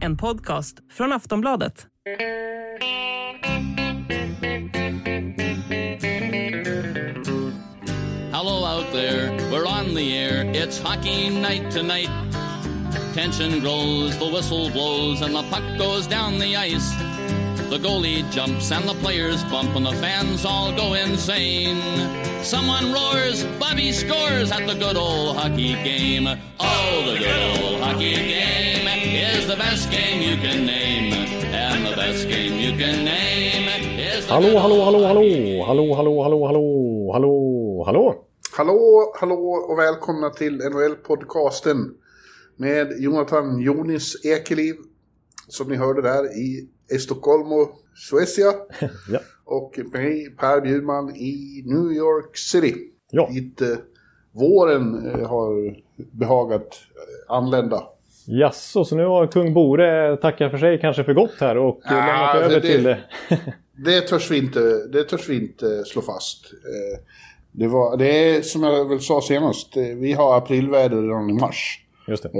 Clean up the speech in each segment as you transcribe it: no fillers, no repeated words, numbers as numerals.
En podcast från Aftonbladet. Hello out there, we're on the air, it's hockey night tonight. Tension grows, the whistle blows and the puck goes down the ice. The goalie jumps and the players bump and the fans all go insane. Someone roars, Bobby scores at the good old hockey game. Oh, the good old hockey game is the best game you can name. And the best game you can name is the good old hockey game. Hallå, hallå, hallå, hallå, hallå, hallå, hallå, hallå. Hallå, hallå och välkomna till NHL-podcasten med Jonathan Jonas Ekelin, som ni hörde där i Stockholm och Suecia. Ja. Och mig, Per Bjurman, i New York City. Ja. Dit våren har behagat anlända. Jaså, så nu har kung Bore tackat för sig kanske för gott här och lämnat över till det. Det törs vi inte slå fast. Det är som jag väl sa senast, vi har aprilväder redan i mars. Just det.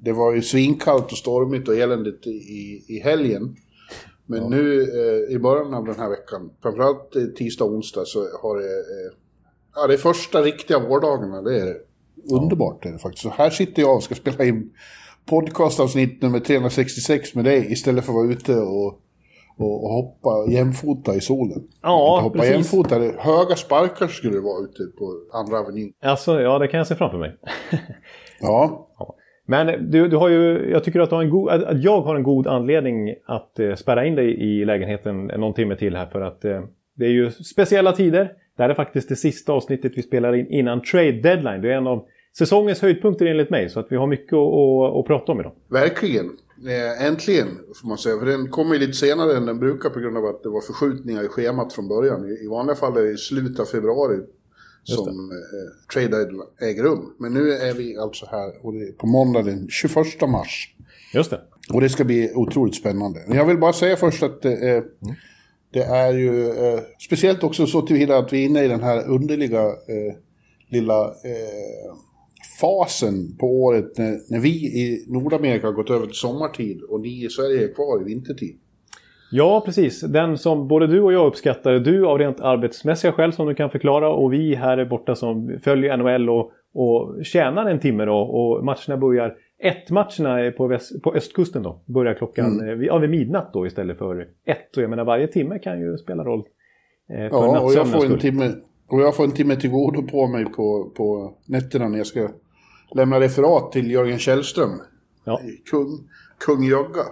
Det var ju svinkallt och stormigt och eländigt i helgen. Men nu i början av den här veckan, framförallt tisdag och onsdag, så har det... det är första riktiga vårdagarna, det är underbart är det faktiskt. Så här sitter jag och ska spela in podcastavsnitt nummer 366 med dig istället för att vara ute och hoppa jämfota i solen. Ja, hoppa precis. Jämfota, höga sparkar skulle det vara ute på andra avenyn. Alltså, ja, det kan jag se framför mig. Ja. Men du har ju, jag tycker att jag har en god anledning att spärra in dig i lägenheten någon timme till här, för att det är ju speciella tider. Det här är faktiskt det sista avsnittet vi spelar in innan trade deadline. Det är en av säsongens höjdpunkter enligt mig, så att vi har mycket att prata om idag. Verkligen. Äntligen får man säga, för den kommer ju lite senare än den brukar på grund av att det var förskjutningar i schemat från början. I vanliga fall är det i slutet av februari som trade äger rum. Men nu är vi alltså här och det är på måndag den 21 mars. Just det. Och det ska bli otroligt spännande. Jag vill bara säga först att det är ju speciellt också så tillvida att vi är inne i den här underliga lilla fasen på året när vi i Nordamerika har gått över till sommartid och ni i Sverige är kvar i vintertid. Ja, precis. Den som både du och jag uppskattar, du av rent arbetsmässiga skäl som du kan förklara, och vi här borta som följer NHL och tjänar en timme då, och matcherna börjar, matcherna är på östkusten då, börjar klockan vid midnatt då istället för 1, och jag menar varje timme kan ju spela roll för nattsömnen. Och jag får en timme till godo på mig på nätterna när jag ska lämna referat till Jörgen Källström, kung Jagga.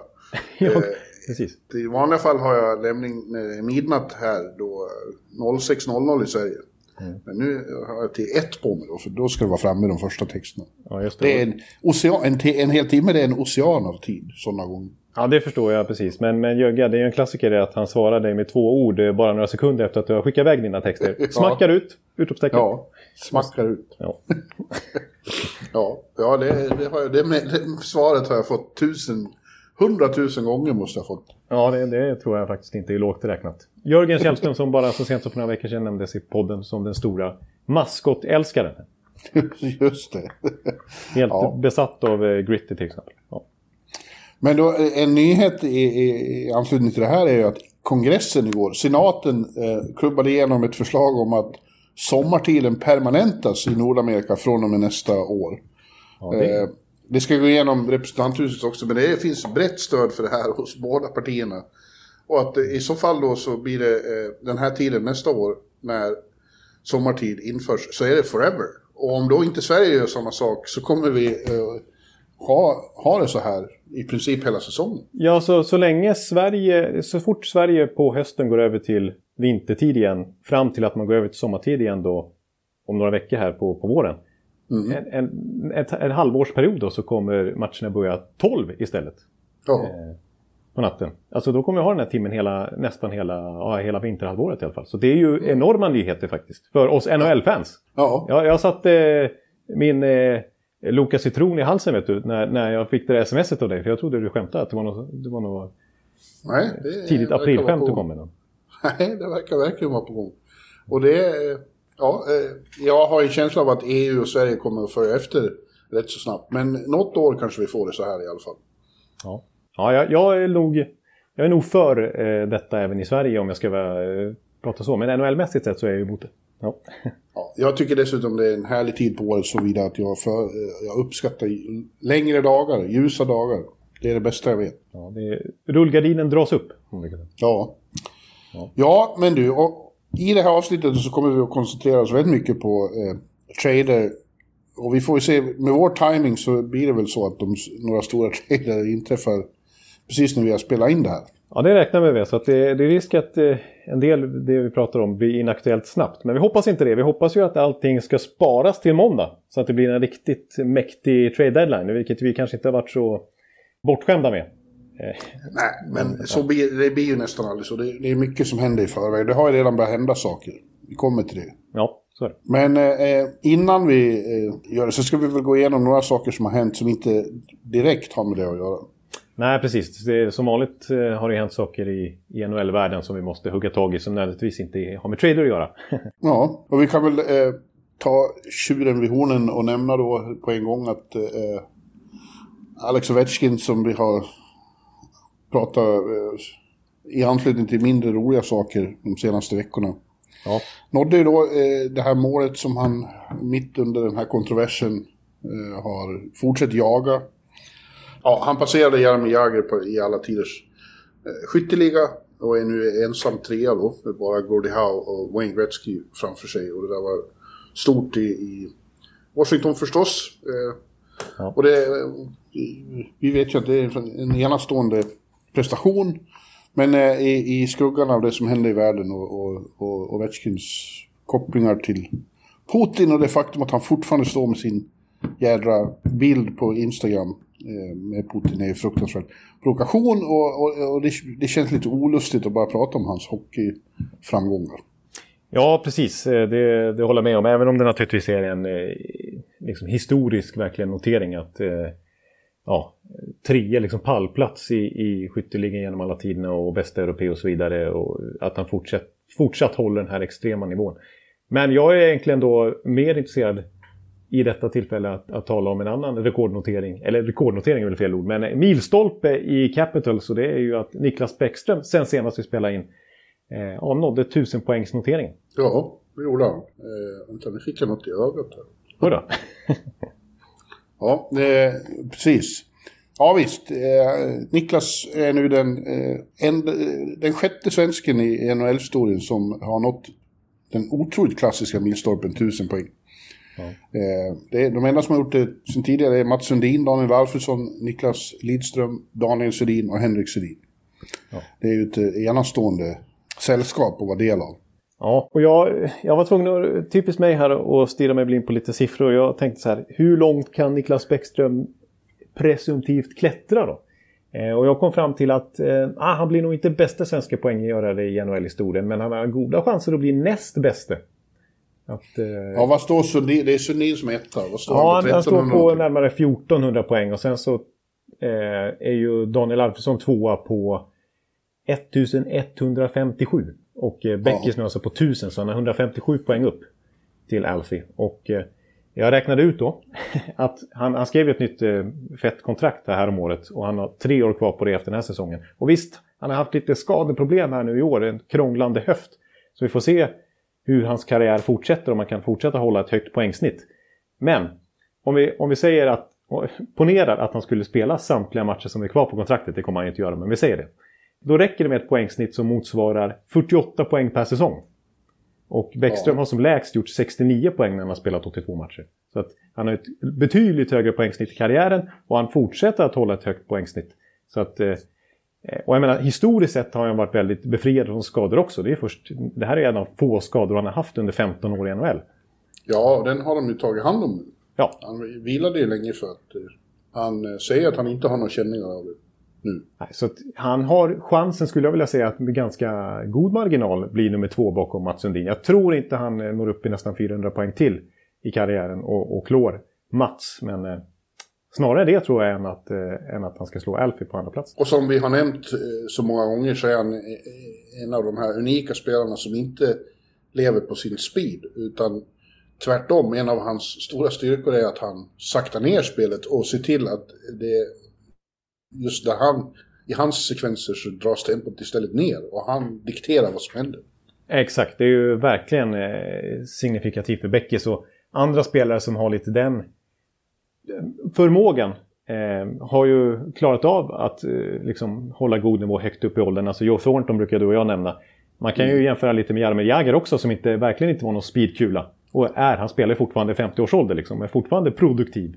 Precis. I vanliga fall har jag lämning midnatt här då 06.00 i Sverige. Mm. Men nu har jag till 1 på mig då, för då ska det vara framme de första texterna. Ja, just det. Det är en hel timme, det är en ocean av tid sådana gånger. Ja, det förstår jag precis. Men Jögga, det är ju en klassiker att han svarar dig med 2 ord bara några sekunder efter att du har skickat iväg dina texter. Smackar ut, utropstecken. Ja, smackar ut. Ja, ja det svaret har jag fått 100 000 gånger måste jag ha fått. Ja, det tror jag faktiskt inte är lågt räknat. Jörgen Källström, som bara så sent som för några veckor sedan nämndes i podden som den stora maskottälskaren. Just det. Helt besatt av Gritty till exempel. Ja. Men då, en nyhet i anslutning till det här är ju att kongressen igår, senaten klubbade igenom ett förslag om att sommartiden permanentas i Nordamerika från och med nästa år. Ja, det ska gå igenom representanthuset också, men det finns brett stöd för det här hos båda partierna. Och att i så fall då så blir det den här tiden nästa år när sommartid införs, så är det forever. Och om då inte Sverige gör samma sak så kommer vi ha det så här i princip hela säsongen. Ja, så fort Sverige på hösten går över till vintertid igen, fram till att man går över till sommartid igen då, om några veckor här på våren. Mm. En halvårsperiod då så kommer matcherna börja 12 istället. Oh. På natten. Alltså då kommer vi ha den här timmen nästan hela vinterhalvåret i alla fall. Så det är ju enorma nyheter faktiskt. För oss NHL-fans. Oh. Jag satt min Loka Citron i halsen vet du. När jag fick det där smset av dig. För jag trodde du skämtade att det var något nej, det tidigt aprilskämt du kom med den. Nej, det verkar verkligen vara på gång. Och det ja, jag har en känsla av att EU och Sverige kommer att följa efter rätt så snabbt. Men något år kanske vi får det så här i alla fall. Ja, jag är nog för detta även i Sverige om jag ska prata så. Men NHL-mässigt sett så är jag ju emot det. Ja. Ja, jag tycker dessutom det är en härlig tid på året så vidare att jag uppskattar längre dagar, ljusa dagar. Det är det bästa jag vet. Ja, rullgardinen dras upp. Ja. Ja, men du... I det här avsnittet så kommer vi att koncentrera oss väldigt mycket på trader. Och vi får ju se, med vår timing så blir det väl så att några stora trader inträffar precis när vi har spelat in det här. Ja, det räknar vi med. Så att det är risk att en del det vi pratar om blir inaktuellt snabbt. Men vi hoppas inte det. Vi hoppas ju att allting ska sparas till måndag. Så att det blir en riktigt mäktig trade-deadline. Vilket vi kanske inte har varit så bortskämda med. Nej, men så det blir ju nästan aldrig så. Det är mycket som händer i förväg. Det har ju redan börjat hända saker. Vi kommer till det. Ja, så är det. Men innan vi gör det så ska vi väl gå igenom några saker som har hänt som inte direkt har med det att göra. Nej, precis. Som vanligt har det hänt saker i NHL-världen som vi måste hugga tag i som nödvändigtvis inte har med trader att göra. Ja, och vi kan väl ta tjuren vid hornen och nämna då på en gång att Alex Ovechkin som vi har prata i anslutning till mindre roliga saker de senaste veckorna. Ja. Nådde ju då det här målet som han mitt under den här kontroversen har fortsatt jaga. Ja, han passerade Jaromir Jagr i alla tiders skytteliga och är nu ensam trea då. Bara Gordie Howe och Wayne Gretzky framför sig. Och det där var stort i Washington förstås. Ja. Och det, vi vet ju att det är en enastående prestation, men i skuggan av det som händer i världen och Ovechkins kopplingar till Putin och det faktum att han fortfarande står med sin jädra bild på Instagram med Putin är fruktansvärt provokation och det känns lite olustigt att bara prata om hans hockeyframgångar. Ja, precis. Det håller jag med om. Även om det naturligtvis är en liksom, historisk verkligen notering att ja, trea liksom pallplats i skytteligan genom alla tiderna och bästa europé och så vidare och att han fortsatt håller den här extrema nivån. Men jag är egentligen då mer intresserad i detta tillfälle att tala om en annan rekordnotering, eller rekordnotering är väl fel ord, men milstolpe i Capitals så det är ju att Niklas Bäckström sen senast vi spelade in nådde 1000-poängsnoteringen. Ja, det gjorde han. Nu fick jag något i ögat här. Hurra! Ja, precis. Ja visst, Niklas är nu den sjätte svensken i NHL-historien som har nått den otroligt klassiska milstolpen 1000 poäng. Ja. De enda som har gjort det sen tidigare är Mats Sundin, Daniel Alfredsson, Niklas Lidström, Daniel Sedin och Henrik Sedin. Ja. Det är ju ett enastående sällskap att vara del av. Ja, och jag var tvungen att, typiskt mig här, och stirra mig blind på lite siffror. Jag tänkte så här, hur långt kan Niklas Bäckström presumtivt klättra då? Och jag kom fram till att han blir nog inte bästa svenska poänggörare i NHL-historien, men han har goda chanser att bli näst bästa. Ja, vad står Sundin? Det är Sundin som ettar. Ja, han står på närmare 1400 poäng och sen så är ju Daniel Alfredsson tvåa på 1157. Och Bäckis nu alltså på 1000, så han har 157 poäng upp till Alfie. Och jag räknade ut då att han skrev ett nytt fett kontrakt det här om året. Och han har 3 år kvar på det efter den här säsongen. Och visst, han har haft lite skadeproblem här nu i år. En krånglande höft. Så vi får se hur hans karriär fortsätter. Om han kan fortsätta hålla ett högt poängsnitt. Men om vi säger att, ponerar att han skulle spela samtliga matcher som är kvar på kontraktet. Det kommer han inte göra, men vi säger det. Då räcker det med ett poängsnitt som motsvarar 48 poäng per säsong. Och Bäckström har som lägst gjort 69 poäng när han har spelat 82 matcher. Så att han har ett betydligt högre poängsnitt i karriären. Och han fortsätter att hålla ett högt poängsnitt. Så att, och jag menar, historiskt sett har han varit väldigt befriad från skador också. Det här är en av få skador han har haft under 15 år i NHL. Ja, den har de ju tagit hand om nu. Ja. Han vilade ju länge för att han säger att han inte har någon känning av det nu. Nej, så att han har chansen, skulle jag vilja säga, att med ganska god marginal bli nummer 2 bakom Mats Sundin. Jag tror inte han når upp i nästan 400 poäng till i karriären och klår Mats, men snarare det tror jag än att han ska slå Alfie på andra plats. Och som vi har nämnt så många gånger så är han en av de här unika spelarna som inte lever på sin speed, utan tvärtom, en av hans stora styrkor är att han saktar ner spelet och ser till att det, just där han, i hans sekvenser så dras tempot istället ner och han dikterar vad som händer. Exakt, det är ju verkligen signifikativt för Bäckis och andra spelare som har lite den förmågan har ju klarat av att liksom hålla god nivå högt upp i åldern. Alltså Joe Thornton brukar du och jag nämna. Man kan ju jämföra lite med Jaromir Jagr också, som verkligen inte var någon speedkula. Och han spelar fortfarande 50 års ålder liksom, men fortfarande produktiv.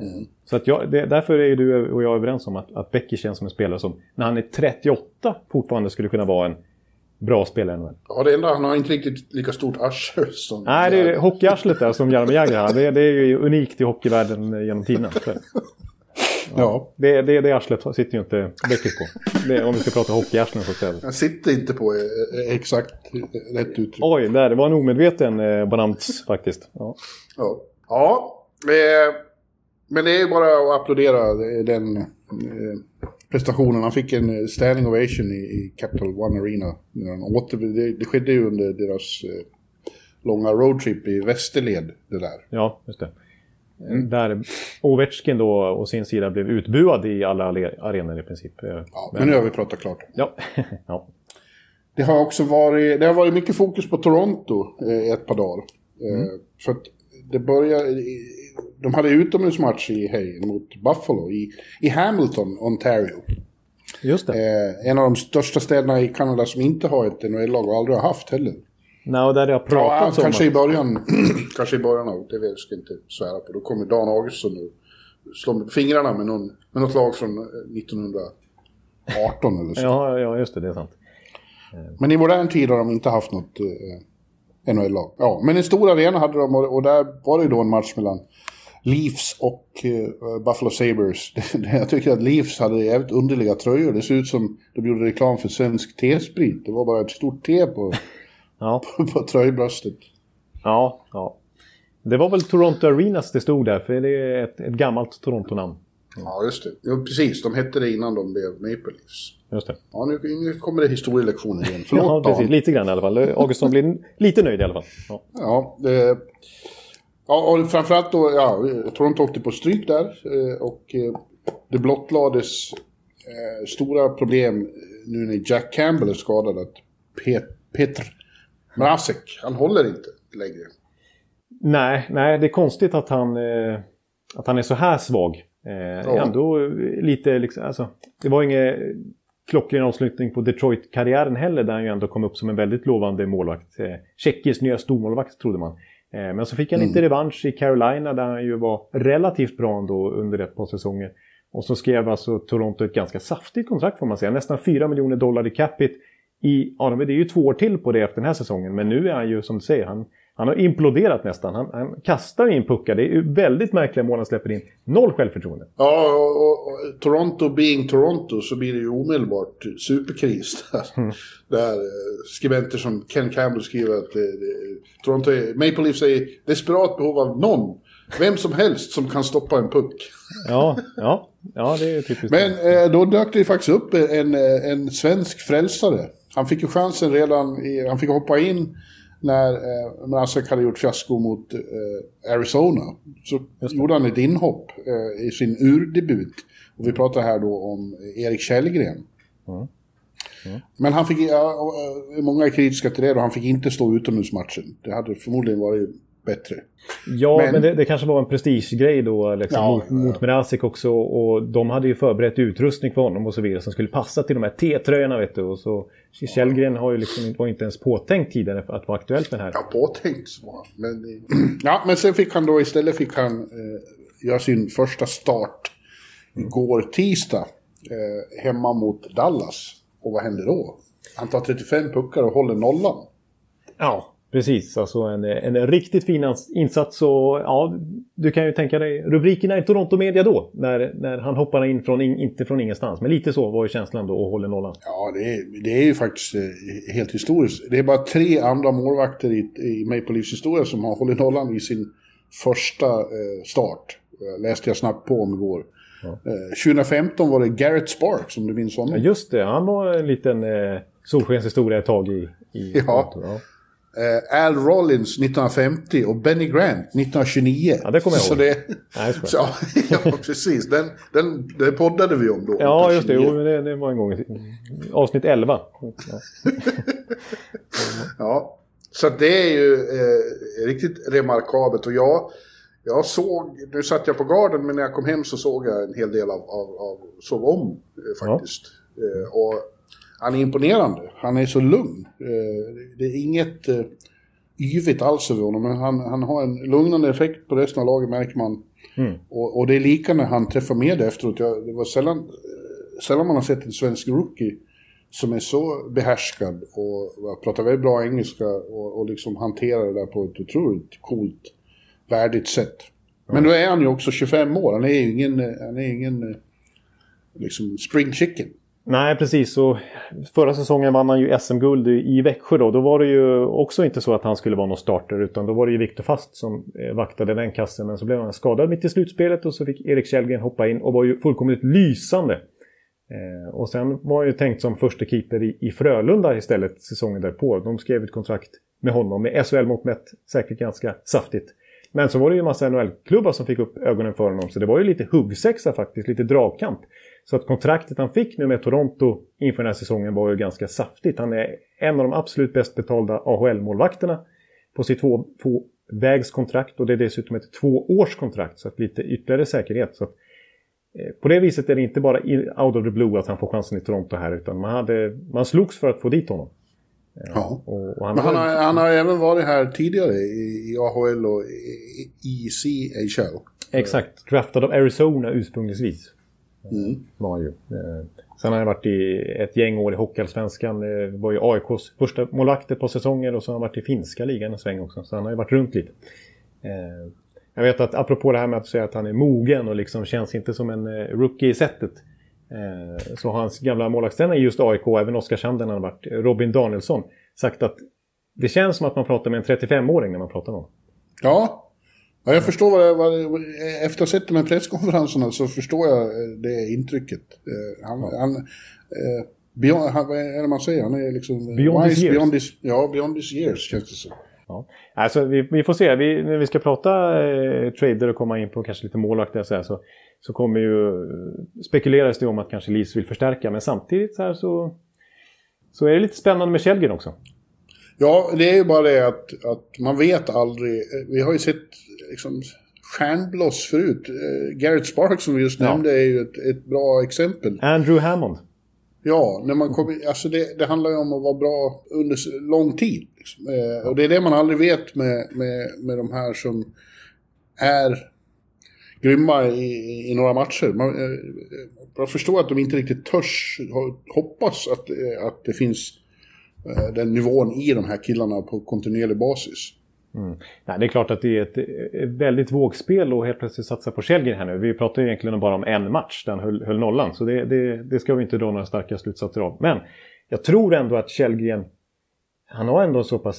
Mm. Så att därför är du och jag överens om att Becky känns som en spelare som när han är 38 fortfarande skulle kunna vara en bra spelare. Ja, det enda, han har inte riktigt lika stort arsel som... Nej, det är hockeyarslet där som Jaromir Jagr har. Det är ju unikt i hockeyvärlden genom tiden. Ja. Det arslet sitter ju inte Beckis på. Det, om vi ska prata hockeyarslen så ställer. Han sitter inte på exakt rätt uttryck. Oj, det var en omedveten balans faktiskt. Ja. Men det är bara att applådera den prestationen. Han fick en standing ovation i Capital One Arena. Det skedde ju under deras långa roadtrip i västerled, det där. Ja, just det. Mm. Där Ovechkin då å sin sida blev utbuad i alla arenor i princip. Ja, men nu har vi pratat klart. Ja. Ja. Det har varit mycket fokus på Toronto ett par dagar. För att det började... De hade utomhusmatch i helgen mot Buffalo i Hamilton, Ontario. Just det. En av de största städerna i Kanada som inte har ett NHL-lag och aldrig har haft heller. Nej, där jag pratat om kanske i början av det, ska inte svära på. Då kommer Dan Augustsson nu slå med fingrarna med något lag från 1918 eller så. Ja, just det, det är sant. Men i modern tid har de inte haft något NHL-lag. Ja, men en stor arena hade de, och där var det då en match mellan Leafs och Buffalo Sabres. Jag tycker att Leafs hade jävligt underliga tröjor. Det ser ut som de gjorde reklam för svensk tesprit. Det var bara ett stort te på tröjbröstet. Ja. Det var väl Toronto Arenas det stod där, för det är ett gammalt Toronto-namn. Ja, just det. Jo, precis. De hette det innan de blev Maple Leafs. Just det. Ja, nu kommer det historielektioner igen. Förlåt, ja, precis. Dan. Lite grann i alla fall. Augustsson blir lite nöjd i alla fall. Ja, och framförallt då, Toronto åkte på stryk där och det blottlades stora problem nu när Jack Campbell är skadad, att Petr Mrazek, han håller inte längre. Nej, det är konstigt att han är så här svag. Ändå lite liksom, alltså, det var ingen klockren avslutning på Detroit-karriären heller, där han ju ändå kom upp som en väldigt lovande målvakt. Tjeckisk nya stormålvakt trodde man. Men så fick han lite revansch i Carolina, där han ju var relativt bra ändå under ett par säsonger. Och så skrev alltså Toronto ett ganska saftigt kontrakt, får man säga. Nästan $4 miljoner i capita. Det är ju 2 år till på det efter den här säsongen. Men nu är han ju, som du säger, han har imploderat nästan. Han kastar in puckar. Det är ju väldigt märkliga mål han släpper in. 0 självförtroende. Ja, och Toronto being Toronto, så blir det ju omedelbart superkris där. Där skribenter som Ken Campbell skriver att Toronto Maple Leafs är desperat behov av någon. Vem som helst som kan stoppa en puck. Ja, det är typiskt. Men då dök det ju faktiskt upp en svensk frälsare. Han fick ju chansen redan, han fick hoppa in när Mrazek hade gjort fiasko mot Arizona. Så gjorde han ett inhopp i sin urdebut. Och vi pratar här då om Erik Källgren. Mm. Men han fick, många är kritiska till det, och han fick inte stå utomhusmatchen. Det hade förmodligen varit bättre. Ja, men det kanske var en prestigegrej då liksom, mot Mrazek också, och de hade ju förberett utrustning för honom och så vidare som skulle passa till de här T-tröjorna, vet du, och så Källgren har ju liksom var inte ens påtänkt tidigare att vara aktuellt med det här. Ja, påtänkt så. Men sen fick han då istället göra sin första start igår tisdag hemma mot Dallas, och vad hände då? Han tar 35 puckar och håller nollan. Ja. Precis, alltså en riktigt fin insats. Och ja, du kan ju tänka dig rubrikerna i Toronto Media då när han hoppar in inte från ingenstans, men lite så var ju känslan då, och håller nollan. Ja, det är ju faktiskt helt historiskt. Det är bara 3 andra målvakter i Maple Leafs historia som har hållit nollan i sin första start. Läste jag snabbt på om igår. Ja. 2015 var det Garrett Sparks, som du minns honom. Ja, just det, han var en liten solskenshistoria ett tag i Toronto, ja. Al Rollins 1950 och Benny Grant 1929. Ja, det kommer jag ihåg. Ja, precis. Den poddade vi om då. Ja, 1929. Just det. Jo, det var en gång. Avsnitt 11. Ja, ja, så det är ju riktigt remarkabelt. Och jag såg, nu satt jag på garden, men när jag kom hem så såg jag en hel del av såg om faktiskt. Ja. Och han är imponerande. Han är så lugn. Det är inget yvigt alls över honom. Men han har en lugnande effekt på resten av laget, märker man. Mm. Och det är lika när han träffar med efteråt. Det var sällan man har sett en svensk rookie som är så behärskad och pratar väldigt bra engelska och liksom hanterar det där på ett otroligt coolt, värdigt sätt. Ja. Men då är han ju också 25 år. Han är ingen liksom spring chicken. Nej, precis. Så förra säsongen vann han ju SM-guld i Växjö då. Då var det ju också inte så att han skulle vara någon starter, utan då var det ju Victor Fast som vaktade den kassen. Men så blev han skadad mitt i slutspelet och så fick Erik Källgren hoppa in och var ju fullkomligt lysande. Och sen var han ju tänkt som första keeper i Frölunda istället säsongen därpå. De skrev ett kontrakt med honom med SHL-mått mätt, säkert ganska saftigt. Men så var det ju en massa NHL-klubbar som fick upp ögonen för honom. Så det var ju lite huggsexa faktiskt, lite dragkamp. Så att kontraktet han fick nu med Toronto inför den här säsongen var ju ganska saftigt. Han är en av de absolut bäst betalda AHL-målvakterna på sitt 2-vägskontrakt. Och det är dessutom ett 2-årskontrakt, så att lite ytterligare säkerhet. Så att, på det viset är det inte bara out of the blue att han får chansen i Toronto här, utan man slogs för att få dit honom. Ja. Och han har även varit här tidigare i AHL och i CHL. Exakt, draftad av Arizona ursprungligtvis. Mm. Var ju. Sen har han varit i ett gäng år i Hockeyallsvenskan, var ju AIKs första målvakt på säsongen, och så har han varit i finska ligan en sväng också, så han har ju varit runt lite. Jag vet att apropå det här med att säga att han är mogen och liksom känns inte som en rookie i sättet, så har hans gamla målvaktstränare i just AIK, även Oskarshamn där han har varit, Robin Danielsson, sagt att det känns som att man pratar med en 35-åring när man pratar om. Ja. Ja, jag förstår efter att ha sett de här presskonferenserna så förstår jag det intrycket. Han är liksom beyond his years, känns det så. Ja. Alltså, vi får se, när vi ska prata trader och komma in på kanske lite målvaktiga så kommer ju spekuleras det om att kanske Leafs vill förstärka, men samtidigt så här så är det lite spännande med Källgren också. Ja, det är ju bara det att man vet aldrig. Vi har ju sett liksom stjärnblås förut. Garrett Sparks, som vi just nämnde, är ju ett bra exempel. Andrew Hammond. Ja, när man kommer, alltså det handlar ju om att vara bra under lång tid. Liksom. Och det är det man aldrig vet med de här som är grymma i några matcher. Man förstår att de inte riktigt törs hoppas att det finns den nivån i de här killarna på kontinuerlig basis. Mm. Nej, det är klart att det är ett väldigt vågspel och helt plötsligt satsa på Källgren här nu. Vi pratar ju egentligen bara om en match, den höll nollan, så det ska vi inte dra några starka slutsatser av. Men jag tror ändå att Källgren, han har ändå så pass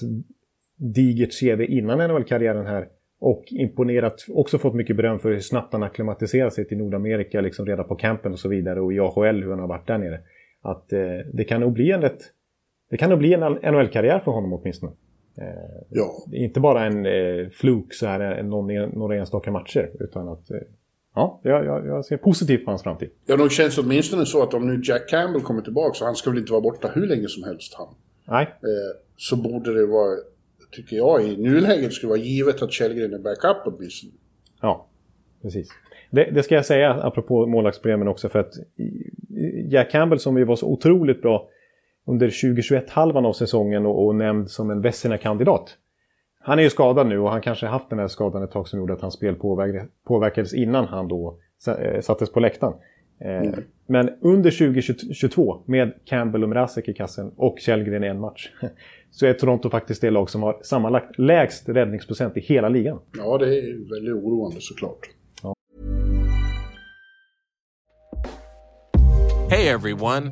digert CV innan NHL-karriären här, och imponerat, också fått mycket beröm för hur snabbt han akklimatiserar sig till Nordamerika, liksom redan på campen och så vidare, och i AHL hur han har varit där nere. Att det kan nog bli en NHL-karriär för honom åtminstone. Ja. Inte bara en fluk så här, några enstaka matcher, utan att jag ser positivt på hans framtid. Ja, det känns åtminstone så att om nu Jack Campbell kommer tillbaka, så han ska väl inte vara borta hur länge som helst han. Nej. Så borde det vara, tycker jag, i nuläget skulle vara givet att Källgren är backup på bussen. Ja, precis. Det ska jag säga apropå målvaktsproblemen också, för att Jack Campbell, som vi var så otroligt bra under 2021-halvan av säsongen och nämnd som en Vezina-kandidat. Han är ju skadad nu, och han kanske haft den här skadan ett tag som gjorde att hans spel påverkades innan han då sattes på läktaren. Men under 2022 med Campbell och Mrazek i kassen och Källgren i en match så är Toronto faktiskt det lag som har sammanlagt lägst räddningsprocent i hela ligan. Ja, det är väldigt oroande såklart. Ja. Hey everyone,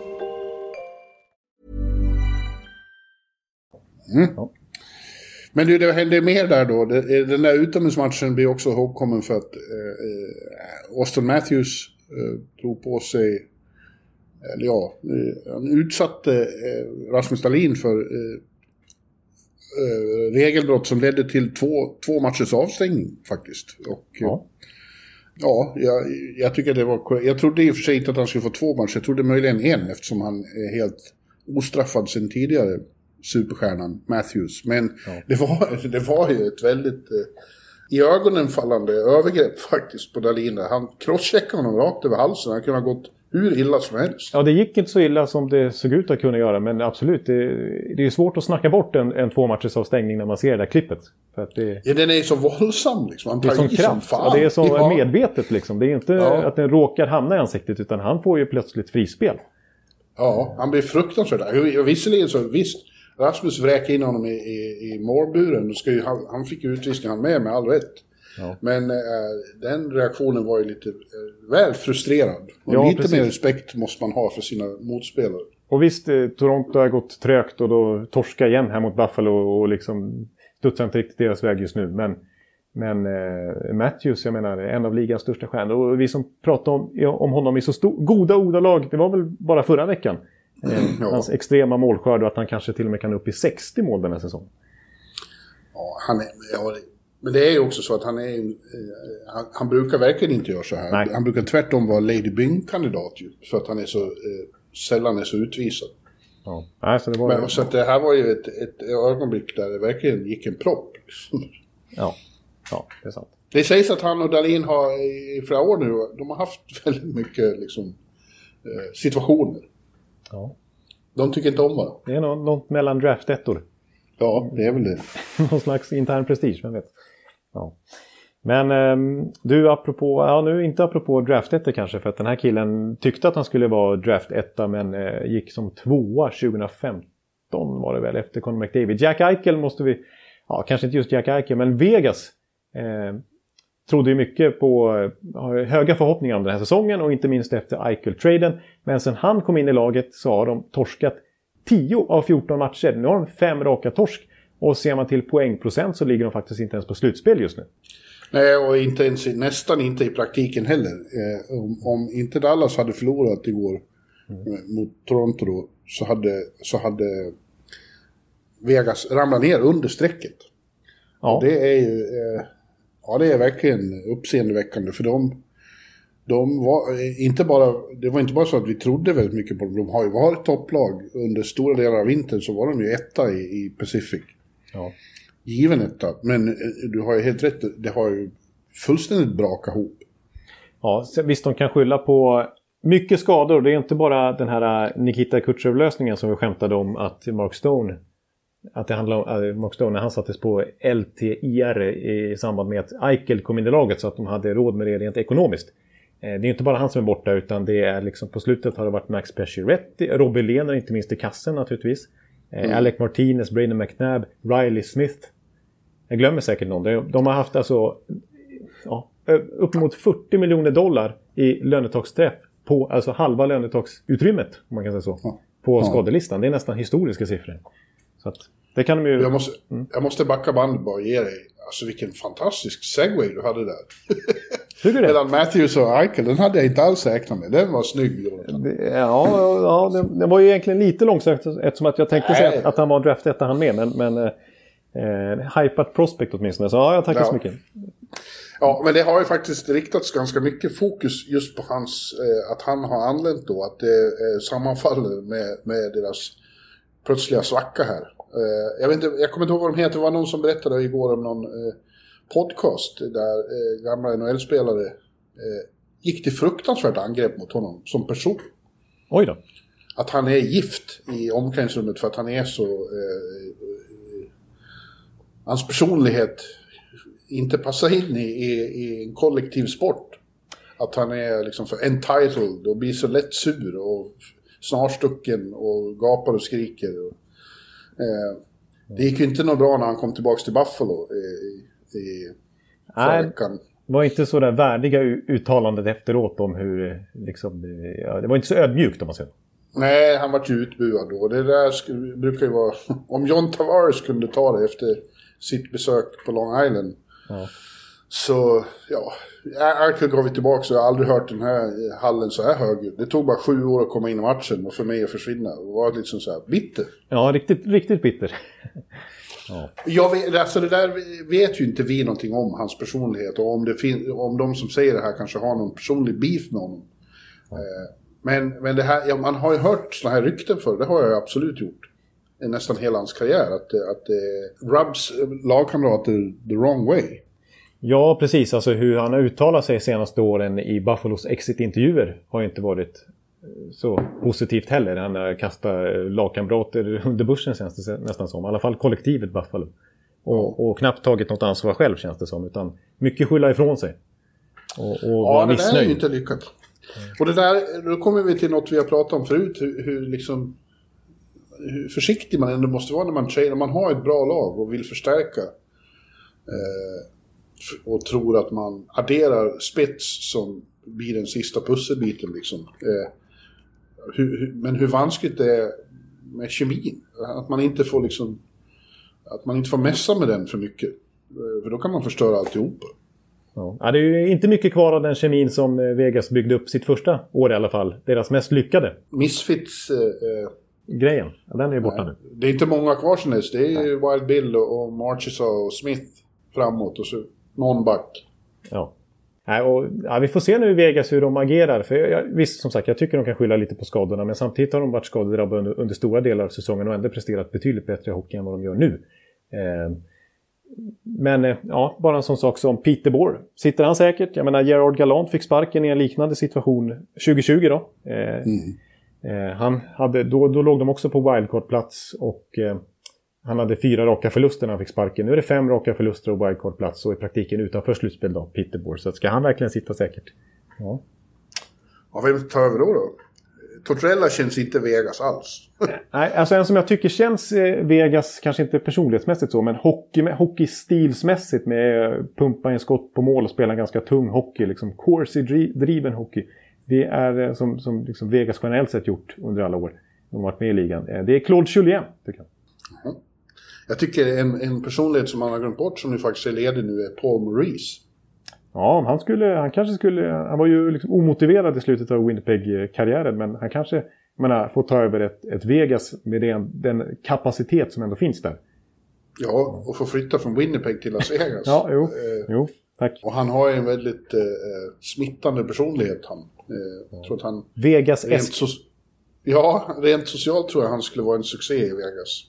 Mm. Men du, det hände mer där då. Den där utomhusmatchen blir också ihågkommen för att Austin Matthews tog på sig, eller ja, han utsatte Rasmus Dahlin för regelbrott som ledde till två matchers avstängning faktiskt. Och ja, jag tycker det var, jag trodde i och för sig inte att han skulle få två matcher, jag trodde möjligen en, eftersom han är helt ostraffad sedan tidigare, superstjärnan Matthews. Men ja, det var ju ett väldigt i ögonen fallande övergrepp faktiskt på Dahlin. Han crosscheckade honom rakt över halsen. Han kunde ha gått hur illa som helst. Ja, det gick inte så illa som det såg ut att kunna göra. Men absolut, det är svårt att snacka bort en tvåmatchersavstängning när man ser det där klippet. För att det, ja, den är så våldsam liksom. Han tar som kraft. Som ja, det är så medvetet liksom. Det är inte att den råkar hamna i ansiktet, utan han får ju plötsligt frispel. Ja, han blir fruktansvärd där. Visserligen så, visst, Rasmus vräkade in honom i målburen. Han fick utvisning han med all rätt. Ja. Men den reaktionen var ju lite väl frustrerad. Och ja, lite precis. Mer respekt måste man ha för sina motspelare. Och visst, Toronto har gått trögt och då torska igen här mot Buffalo och liksom studsar inte riktigt deras väg just nu. Men Matthews, jag menar, en av ligans största stjärnor. Och vi som pratade om honom i så goda ordalag, det var väl bara förra veckan. Hans extrema målskörd och att han kanske till och med kan upp i 60 mål den här säsongen. Ja, men det är ju också så att han brukar verkligen inte göra så här. Nej. Han brukar tvärtom vara Lady Byng-kandidat ju, för att han är så sällan är så utvisad. Ja. Nej, så det var men, så att det här var ju ett ögonblick där det verkligen gick en propp. Ja, det är sant. Det sägs att han och Dahlin har i flera år nu, de har haft väldigt mycket liksom, situationer. Ja. De tycker inte om varandra. Det är något mellan draftettor. Ja, det är väl det. Någon slags intern prestige, man vet. Ja. Men du, apropå, nu inte apropå draftettor kanske, för att den här killen tyckte att han skulle vara draftetta, men gick som tvåa 2015 var det väl, efter Conor McDavid. Jack Eichel måste vi, kanske inte just Jack Eichel, men Vegas trodde ju mycket på, har höga förhoppningar om den här säsongen och inte minst efter Eichel-traden. Men sen han kom in i laget så har de torskat 10 av 14 matcher. Nu har de 5 raka torsk. Och ser man till poängprocent så ligger de faktiskt inte ens på slutspel just nu. Nej, och inte ens, nästan inte i praktiken heller. Om inte Dallas hade förlorat igår mot Toronto då, så hade Vegas ramlat ner under strecket. Ja. Och det är ju... Ja, det är verkligen uppseendeväckande, för de var inte bara, det var inte bara så att vi trodde väldigt mycket på dem. De har ju varit topplag under stora delar av vintern, så var de ju etta i Pacific. Ja. Given etta, men du har ju helt rätt, det har ju fullständigt brakat ihop. Ja, visst, de kan skylla på mycket skador. Det är inte bara den här Nikita Kucherov-lösningen som vi skämtade om att Mark Stone... Att det handlar om Mark Stone när han sattes på LTIR i samband med att Eichel kom in i laget, så att de hade råd med det rent ekonomiskt. Det är inte bara han som är borta, utan det är liksom, på slutet har det varit Max Pacioretty, Robbie Lehner inte minst i kassen naturligtvis. Alec Martinez, Brayden McNabb, Riley Smith. Jag glömmer säkert någon. De har haft alltså uppemot $40 miljoner i lönetaksträff på alltså halva lönetaksutrymmet, om man kan säga så, på skadelistan. Det är nästan historiska siffror. Så att, det kan de ju... jag måste backa bandet bara och ge dig. Alltså vilken fantastisk segway du hade där. Tycker du det? Mellan Matthews och Eichel, den hade jag inte alls räknat med. Den var snygg. Den var ju egentligen lite långsökt, eftersom att jag tänkte säga att han var draftetta han med. Men hypat prospect åtminstone. Så jag tackar så mycket. Ja, men det har ju faktiskt riktats ganska mycket fokus just på hans, att han har anlänt då, att det sammanfaller med deras plötsliga svacka här. Jag kommer inte ihåg vad de heter, det var någon som berättade igår om någon podcast där gamla NHL-spelare gick till fruktansvärt angrepp mot honom som person. Oj då. Att han är gift i omklädningsrummet för att han är så... hans personlighet inte passar in i en kollektiv sport. Att han är liksom för entitled och blir så lätt sur och snarstucken och gapar och skriker. Det gick ju inte något bra när han kom tillbaka till Buffalo i förra veckan. Det var inte så där värdiga uttalandet efteråt om hur... Liksom, det var inte så ödmjukt om man säger. Nej, han var ju utbuad då. Det där brukar ju vara... Om John Tavares kunde ta det efter sitt besök på Long Island. Ja. Så, ja. Eichel gav vi tillbaka, så jag har aldrig hört den här hallen så här hög. Det tog bara 7 år att komma in i matchen och för mig att försvinna. Det var liksom så här bitter. Ja, riktigt, riktigt bitter. Ja. Det där vet ju inte vi någonting om hans personlighet. Och om de som säger det här kanske har någon personlig beef med honom. Ja. Men det här, ja, man har ju hört såna här rykten för. Det har jag absolut gjort. Nästan hela hans karriär. Att rubs lagkamrater the wrong way. Ja, precis. Alltså hur han har uttalat sig senaste åren i Buffalos exit-intervjuer har inte varit så positivt heller. Han har kastat lagkamrater under bussen, känns det nästan som. I alla fall kollektivet Buffalo. Och knappt tagit något ansvar själv, känns det som. Utan mycket skylla ifrån sig. Och vara missnöjd. Ja, det är ju inte lyckat. Och det där, då kommer vi till något vi har pratat om förut, hur försiktig man ändå måste vara när man tränar. Man har ett bra lag och vill förstärka och tror att man adderar spets som blir den sista pusselbiten liksom. Men hur vanskligt det är med kemin, att man inte får mässa med den för mycket, för då kan man förstöra alltihopa. Ja, det är ju inte mycket kvar av den kemin som Vegas byggde upp sitt första år i alla fall. Deras mest lyckade. Misfits... grejen, den är borta nu. Det är inte många kvar sen dess. Det är ju Wild Bill och Marchessault och Smith framåt och så någon back. Ja. Vi får se nu i Vegas hur de agerar. För visst, som sagt, jag tycker de kan skylla lite på skadorna. Men samtidigt har de varit skadedrabbade under stora delar av säsongen och ändå presterat betydligt bättre hockey än vad de gör nu. Men ja, bara en sån sak som Peter Bohr. Sitter han säkert? Jag menar, Gerard Gallant fick sparken i en liknande situation 2020 då. Han hade, då låg de också på wildcard-plats och han hade 4 raka förluster när han fick sparken. Nu är det 5 raka förluster och wildcard-plats och i praktiken utanför slutspel då, Peter Bohr. Så ska han verkligen sitta säkert? Ja. Ja, vem tar över då? Tortorella känns inte Vegas alls. Nej, alltså en som jag tycker känns Vegas, kanske inte personlighetsmässigt så, men hockeystilsmässigt med pumpa en skott på mål och spela en ganska tung hockey, liksom corsi-driven hockey. Det är som liksom Vegas generellt sett gjort under alla år de har varit med i ligan. Det är Claude Julien, tycker jag. Mm. Jag tycker en personlighet som man har glömt bort som nu faktiskt är ledig nu är Paul Maurice. Ja, han var ju liksom omotiverad i slutet av Winnipeg-karriären, men han kanske, jag menar, får ta över ett Vegas med den kapacitet som ändå finns där. Ja, och få flytta från Winnipeg till Las Vegas. Ja, jo, tack. Och han har ju en väldigt smittande personlighet, han. Tror att han Vegas rent socialt tror jag han skulle vara en succé i Vegas.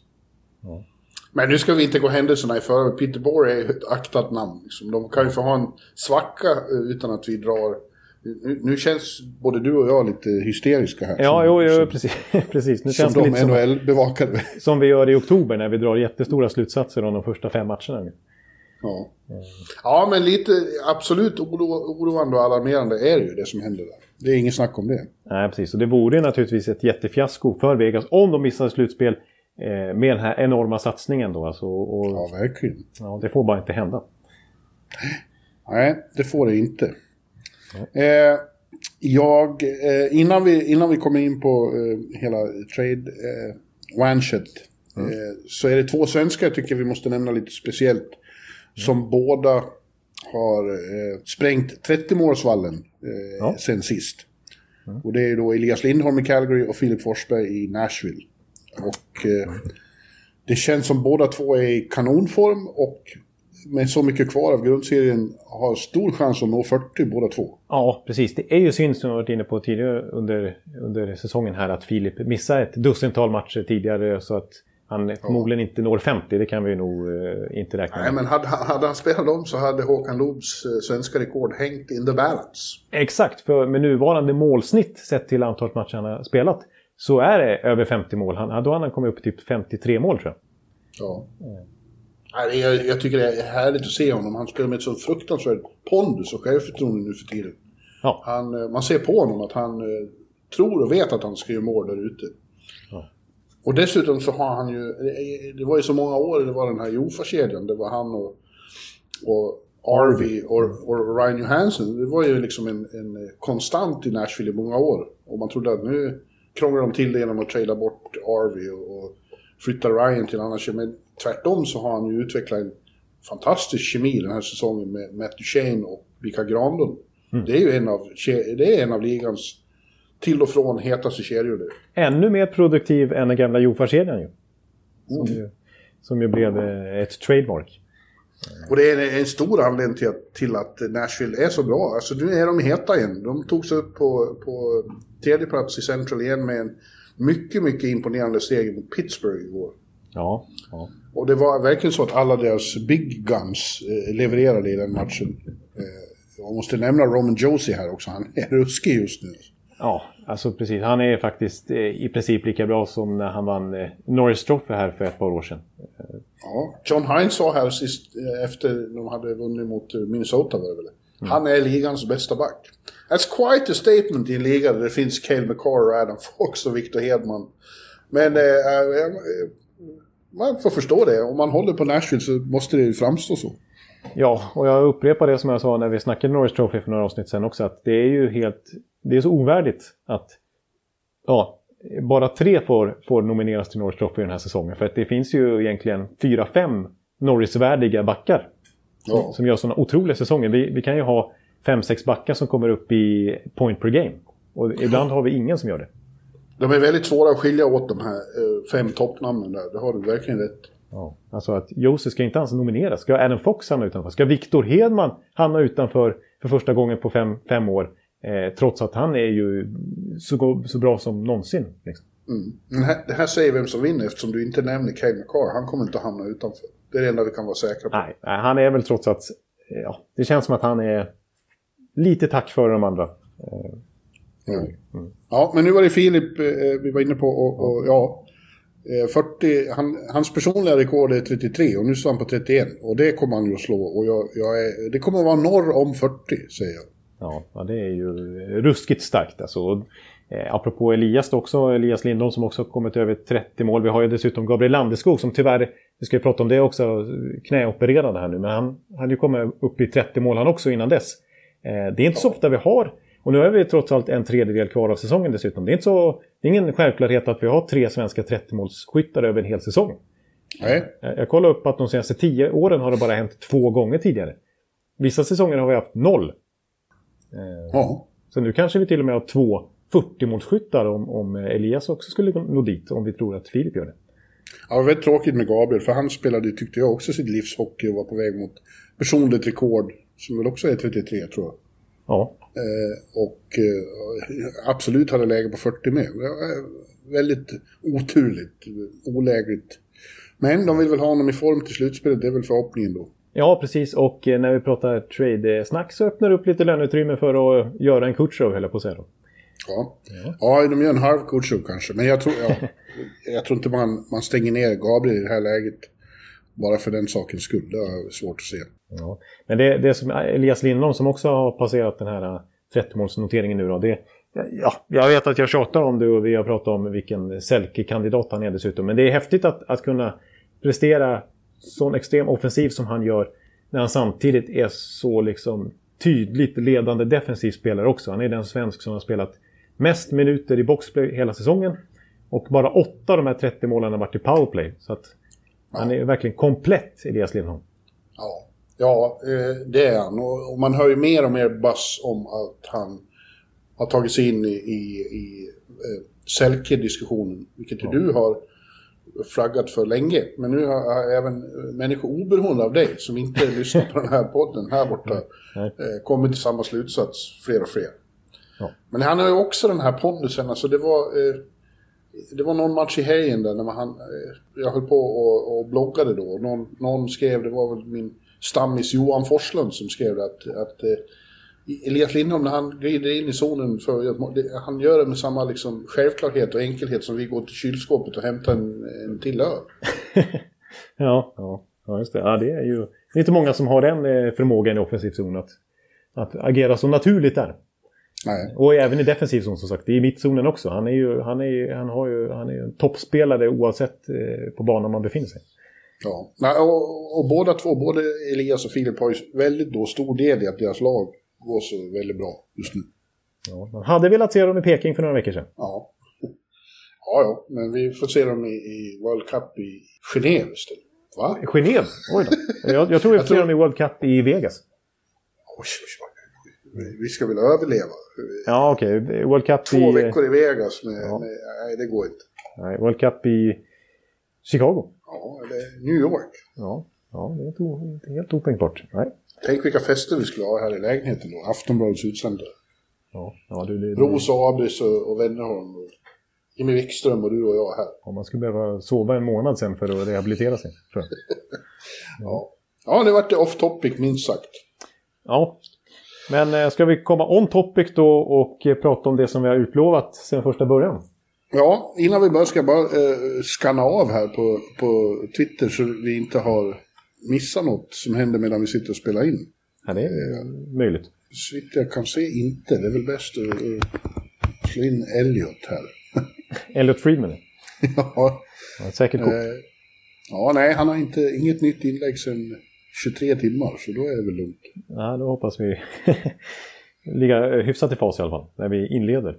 Ja. Men nu ska vi inte gå händelserna i förväg. Peter Bohr är ett aktat namn. Liksom. De kan ju få ha en svacka utan att vi drar... Nu känns både du och jag lite hysteriska här. Ja, precis. Nu känns som de NHL-bevakade. Som vi gör i oktober när vi drar jättestora slutsatser om de första 5 matcherna. Ja, ja, men lite absolut oroande och alarmerande är ju det som händer där. Det är ingen snack om det. Nej, precis. Och det vore naturligtvis ett jättefiasko för Vegas om de missade slutspel. Med den här enorma satsningen då alltså, ja, verkligen. Ja, det får bara inte hända. Nej, det får det inte. Innan vi kommer in på hela trade wanchet, så är det 2 svenskar jag tycker vi måste nämna lite speciellt, som båda har sprängt 30-målsvallen sen sist. Och det är då Elias Lindholm i Calgary och Filip Forsberg i Nashville. Och det känns som båda två är i kanonform och med så mycket kvar av grundserien har stor chans att nå 40 båda två. Ja, precis. Det är ju synd som vi har varit inne på tidigare under säsongen här att Filip missar ett dussintal matcher tidigare så att han förmodligen inte når 50, det kan vi ju nog inte räkna med. Nej, men hade han spelat om så hade Håkan Loobs svenska rekord hängt in the balance. Exakt, för med nuvarande målsnitt sett till antalet matcher han har spelat så är det över 50 mål. Då hade han kommit upp till typ 53 mål, tror jag. Ja. Jag tycker det är härligt att se honom. Han spelar med ett så fruktansvärt pondus och självförtroende nu för tiden. Ja. Man ser på honom att han tror och vet att han ska göra mål där ute. Ja. Och dessutom så har han ju... Det var ju så många år det var den här Jofa-kedjan. Det var han och Arvey och Ryan Johansson. Det var ju liksom en konstant i Nashville i många år. Och man trodde att nu krånglar de till det genom att traila bort Arvey och flytta Ryan till annars. Men tvärtom så har han ju utvecklat en fantastisk kemi den här säsongen med Matt Duchene och Mika Granlund. Mm. Det är ju en av ligans till och från hetaste kedjor nu. Ännu mer produktiv än den gamla Jofa-kedjan ju. Som ju blev ett trademark. Och det är en stor anledning till att Nashville är så bra. Alltså nu är de heta igen. De tog sig upp på tredje plats i Central igen med en mycket, mycket imponerande seger mot Pittsburgh igår. Ja, ja. Och det var verkligen så att alla deras big guns levererade i den matchen. Jag måste nämna Roman Josi här också. Han är ruskig just nu. Ja, alltså precis. Han är faktiskt i princip lika bra som när han vann Norris Trophy här för ett par år sedan. Ja, John Hines sa här sist efter de hade vunnit mot Minnesota var det väl. Han är ligans bästa back. That's quite a statement i en liga där det finns Cale McCarr, Adam Fox och Victor Hedman. Men man får förstå det. Om man håller på Nashville så måste det ju framstå så. Ja, och jag upprepar det som jag sa när vi snackade Norris Trophy för några avsnitt sen också. Att det är ju helt... Det är så ovärdigt att bara 3 får nomineras till Norris Trophy i den här säsongen. För att det finns ju egentligen 4-5 Norris-värdiga backar som gör sådana otroliga säsonger. Vi kan ju ha 5-6 backar som kommer upp i point per game. Och ibland har vi ingen som gör det. De är väldigt svåra att skilja åt de här 5 toppnamnen där. Det har du verkligen rätt. Ja, alltså att Josef ska inte ens nomineras. Ska Adam Fox hamna utanför? Ska Victor Hedman hamna utanför för första gången på 5 år? Trots att han är ju så bra som någonsin. Liksom. Mm. Det här säger vem som vinner eftersom du inte nämner Cale McCarr. Han kommer inte att hamna utanför. Det är det enda vi kan vara säkra på. Nej, han är väl trots att... Ja, det känns som att han är lite tack för de andra. Ja, men nu var det Filip vi var inne på. Och ja, 40, hans personliga rekord är 33 och nu står han på 31. Och det kommer han ju att slå. Och det kommer att vara norr om 40, säger jag. Ja, det är ju ruskigt starkt. Alltså. Apropå Elias Lindholm som också kommit över 30 mål. Vi har ju dessutom Gabriel Landeskog som tyvärr, vi ska ju prata om det också, knäopererade här nu. Men han hade ju kommit upp i 30 mål han också innan dess. Det är inte så ofta vi har, och nu är vi trots allt en tredjedel kvar av säsongen dessutom. Det är ingen självklarhet att vi har 3 svenska 30-målsskyttar över en hel säsong. Nej. Jag kollar upp att de senaste 10 åren har det bara hänt 2 gånger tidigare. Vissa säsonger har vi haft 0. Så nu kanske vi till och med har 2 40-målsskyttar om Elias också skulle nå dit, om vi tror att Filip gör det. Ja, det var väldigt tråkigt med Gabriel, för han spelade, tyckte jag, också sitt livshockey och var på väg mot personligt rekord som väl också är 33, tror jag. Ja. Absolut hade läge på 40 med. Väldigt oturligt, olägligt. Men de vill väl ha honom i form till slutspelet, det är väl förhoppningen då. Ja, precis. Och när vi pratar trade-snack så öppnar det upp lite löneutrymme för att göra en Kutjerov, höll jag på att säga då. Ja, de gör en halv Kutjerov kanske. Men jag tror inte man stänger ner Gabriel i det här läget bara för den sakens skull. Det är svårt att se. Ja. Men det som Elias Lindholm som också har passerat den här 30-målsnoteringen nu då. Jag vet att jag tjatar om det och vi har pratat om vilken Selke-kandidat han är dessutom. Men det är häftigt att kunna prestera sån extrem offensiv som han gör när han samtidigt är så liksom tydligt ledande defensiv spelare också. Han är den svensk som har spelat mest minuter i boxplay hela säsongen och bara 8 av de här 30 målen har varit i powerplay, så att han är verkligen komplett i deras Lindholm. Ja, det är han, och man hör ju mer och mer buzz om att han har tagit sig in i Selke-diskussionen, vilket du har flaggat för länge. Men nu har även människor oberoende av dig som inte lyssnar på den här podden här borta kommit till samma slutsats fler och fler. Ja. Men han har ju också den här pondusen. Alltså det var någon match i helgen där när jag höll på och bloggade då. Någon skrev, det var väl min stammis Johan Forslund som skrev att Elias Lindholm, när han glider in i zonen han gör det med samma liksom självklarhet och enkelhet som vi går till kylskåpet och hämtar en till öl. ja, just det. Ja, det är ju inte många som har den förmågan i offensiv zon att agera så naturligt där. Nej. Och även i defensiv zon, som sagt, i mittzonen också. Han är ju en toppspelare oavsett på banan man befinner sig. Ja, och båda två, både Elias och Filip, har ju väldigt stor del i att deras lag går så väldigt bra just nu. Ja, man hade velat se dem i Peking för några veckor sedan. Ja, men vi får se dem i World Cup i Genève istället. Va? Genève? Oj då. Jag tror vi får se dem i World Cup i Vegas. Oj. Vi ska väl överleva. Ja, okej. Okay. World Cup 2 veckor i Vegas. Nej, det går inte. Nej, World Cup i Chicago. Ja, eller New York. Ja, det är inte helt otänkbart. Nej. Tänk vilka fester vi skulle ha här i lägenheten då. Aftonbladets utsändare. Ja, det Ros Abris och Wennerholm och Jimmy Wikström och du och jag här. Ja, man skulle behöva sova en månad sen för att rehabilitera sig, tror jag. Ja, det vart off-topic minst sagt. Ja. Men ska vi komma on topic då och prata om det som vi har utlovat sedan första början? Ja, innan vi börjar ska jag bara skanna av här på Twitter så vi inte har missat något som händer medan vi sitter och spelar in. Ja, det är möjligt. Så vitt jag kan se inte. Det är väl bäst att slå in Elliot här. Elliot Friedman? Ja. Säkert kort. Nej, han har inget nytt inlägg sedan 23 timmar, så då är det väl lugnt. Ja, då hoppas vi ligga hyfsat i fas i alla fall, när vi inleder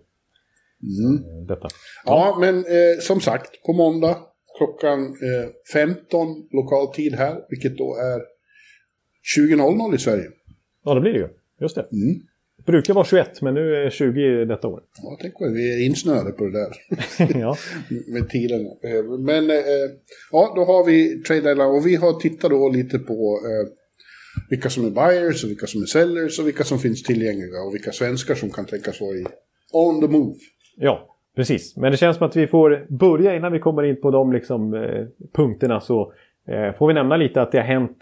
detta. Ja, men som sagt, på måndag klockan 15 lokal tid här, vilket då är 20.00 i Sverige. Ja, det blir det ju. Just det. Det brukar vara 21, men nu är 20 detta år. Ja, tänk vad vi är insnöade på det där. Ja. Med tiden. Men då har vi trade deadline och vi har tittat då lite på vilka som är buyers och vilka som är sellers och vilka som finns tillgängliga och vilka svenskar som kan tänkas vara i on the move. Ja, precis. Men det känns som att vi får börja innan vi kommer in på de punkterna så får vi nämna lite att det har hänt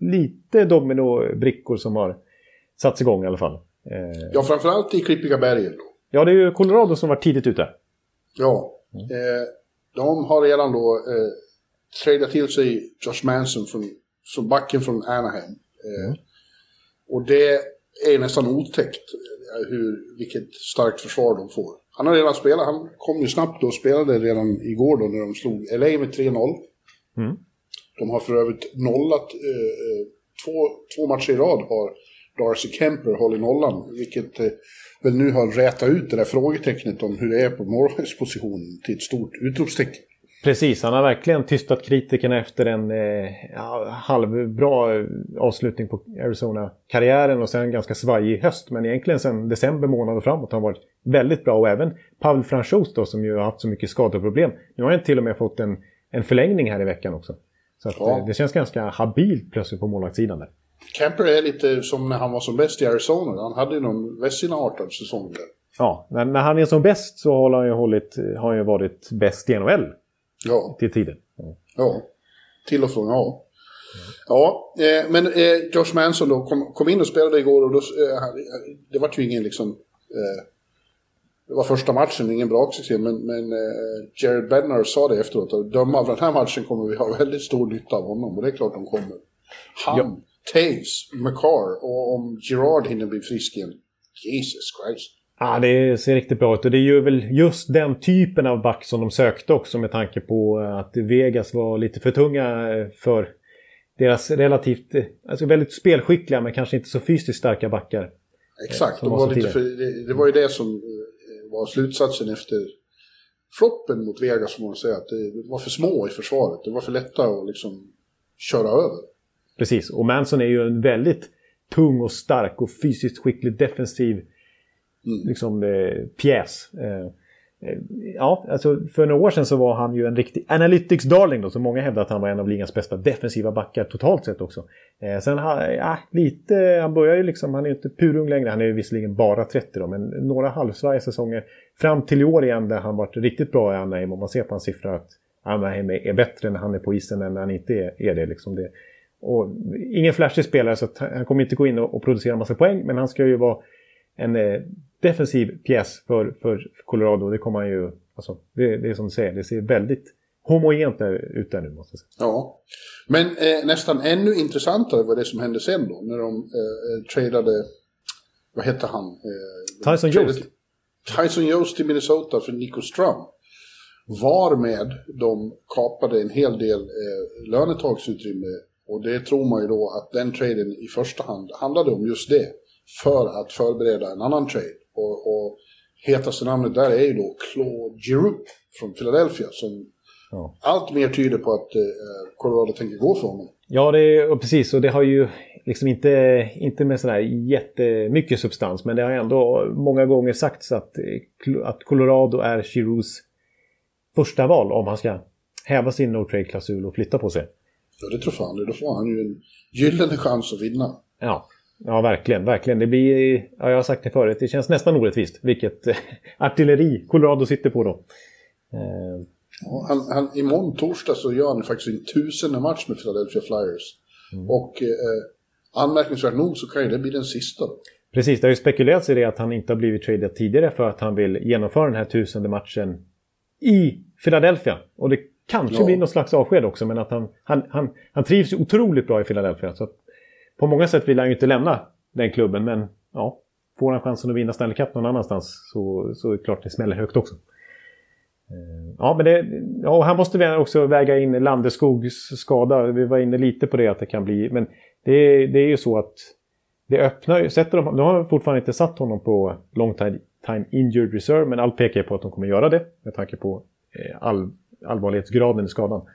lite dominobrickor som har satts igång i alla fall. Ja, framförallt i Klippiga bergen då. Ja, det är ju Colorado som var tidigt ute. Ja, de har redan då tradat till sig Josh Manson som backen från Anaheim. Och det är nästan otäckt vilket starkt försvar de får. Han har redan spelat, han kom ju snabbt och spelade redan igår då när de slog LA med 3-0. De har för övrigt nollat två matcher i rad har Darcy Kemper håller nollan, vilket väl nu har rätat ut det där frågetecknet om hur det är på Morgans position till ett stort utropstecken. Precis, han har verkligen tystat kritikerna efter en halvbra avslutning på Arizona-karriären och sen ganska svajig höst. Men egentligen sen december månad och framåt har han varit väldigt bra. Och även Pavel Franchos då, som ju har haft så mycket skadeproblem. Nu har han till och med fått en förlängning här i veckan också. Så att, det känns ganska habilt plötsligt på målvaktssidan där. Kemper är lite som när han var som bäst i Arizona. Han hade ju någon västinartad säsong där. Ja, när han är som bäst så har han ju varit bäst i NHL. Ja. Till tiden. Ja, till och från, ja. Ja, men Josh Manson då kom in och spelade igår och då, det var ju ingen det var första matchen, ingen bra succé, men Jared Bednar sa det efteråt att döma av den här matchen kommer vi ha väldigt stor nytta av honom och det är klart de kommer. Han, Taves, McCarr och om Girard hinner bli frisk igen. Jesus Christ. Ja, det ser riktigt bra ut och det är ju väl just den typen av back som de sökte också med tanke på att Vegas var lite för tunga för deras relativt, alltså väldigt spelskickliga men kanske inte så fysiskt starka backar. Exakt, det var ju det som var slutsatsen efter floppen mot Vegas som man säger att det var för små i försvaret, det var för lätta att köra över. Precis, och Manson är ju en väldigt tung och stark och fysiskt skicklig defensiv pjäs. Ja, alltså för några år sedan så var han ju en riktig analytics-darling då, så många hävdade att han var en av ligans bästa defensiva backar totalt sett också. Sen han börjar ju liksom, han är ju inte purung längre, han är ju visserligen bara 30 då, men några halvsvaga säsonger fram till i år igen där han varit riktigt bra i Anaheim, och man ser på hans siffror att Anaheim är bättre när han är på isen än när han inte är det liksom det. Och ingen flashig spelare, så han kommer inte gå in och producera en massa poäng, men han ska ju vara en defensiv pjäs för Colorado. Det kommer han ju, alltså, det är som du säger, det ser väldigt homogent ut där nu, måste jag säga. Ja, men nästan ännu intressantare var det som hände sen då, när de tradade, vad hette han? Tyson Jost. Tyson Jost i Minnesota för Nico Strom. Varmed de kapade en hel del lönetagsutrymme, och det tror man ju då att den traden i första hand handlade om just det, för att förbereda en annan trade. Och hetaste namnet där är ju då Claude Giroux från Philadelphia, som allt mer tyder på att Colorado tänker gå för honom. Ja, precis, och det har ju liksom inte med sådär jättemycket substans, men det har ändå många gånger sagts att Colorado är Giroux första val om han ska häva sin no-trade-klausul och flytta på sig. Ja, det tror fan det. Då får han ju en gyllene chans att vinna. Ja, verkligen, verkligen. Det blir, jag har sagt det förut, det känns nästan orättvist vilket artilleri Colorado sitter på då. Ja, han imorgon torsdag så gör han faktiskt en 1000:e match med Philadelphia Flyers. Mm. Och anmärkningsvärt nog så kan ju det bli den sista. Precis, det har ju spekulerats i det att han inte har blivit tradad tidigare för att han vill genomföra den här 1000:e matchen i Philadelphia. Och det kanske blir någon slags avsked också, men att han trivs otroligt bra i Philadelphia, så att på många sätt vill han ju inte lämna den klubben, men får han chansen att vinna Stanley Cup någon annanstans så är det klart det smäller högt också. Ja, men och han måste väl också väga in Landeskogs skada. Vi var inne lite på det att det kan bli, men det är ju så att det öppnar, sätter de har fortfarande inte satt honom på long time injured reserve, men allt pekar på att de kommer göra det med tanke på allvarlighetsgraden i skadan.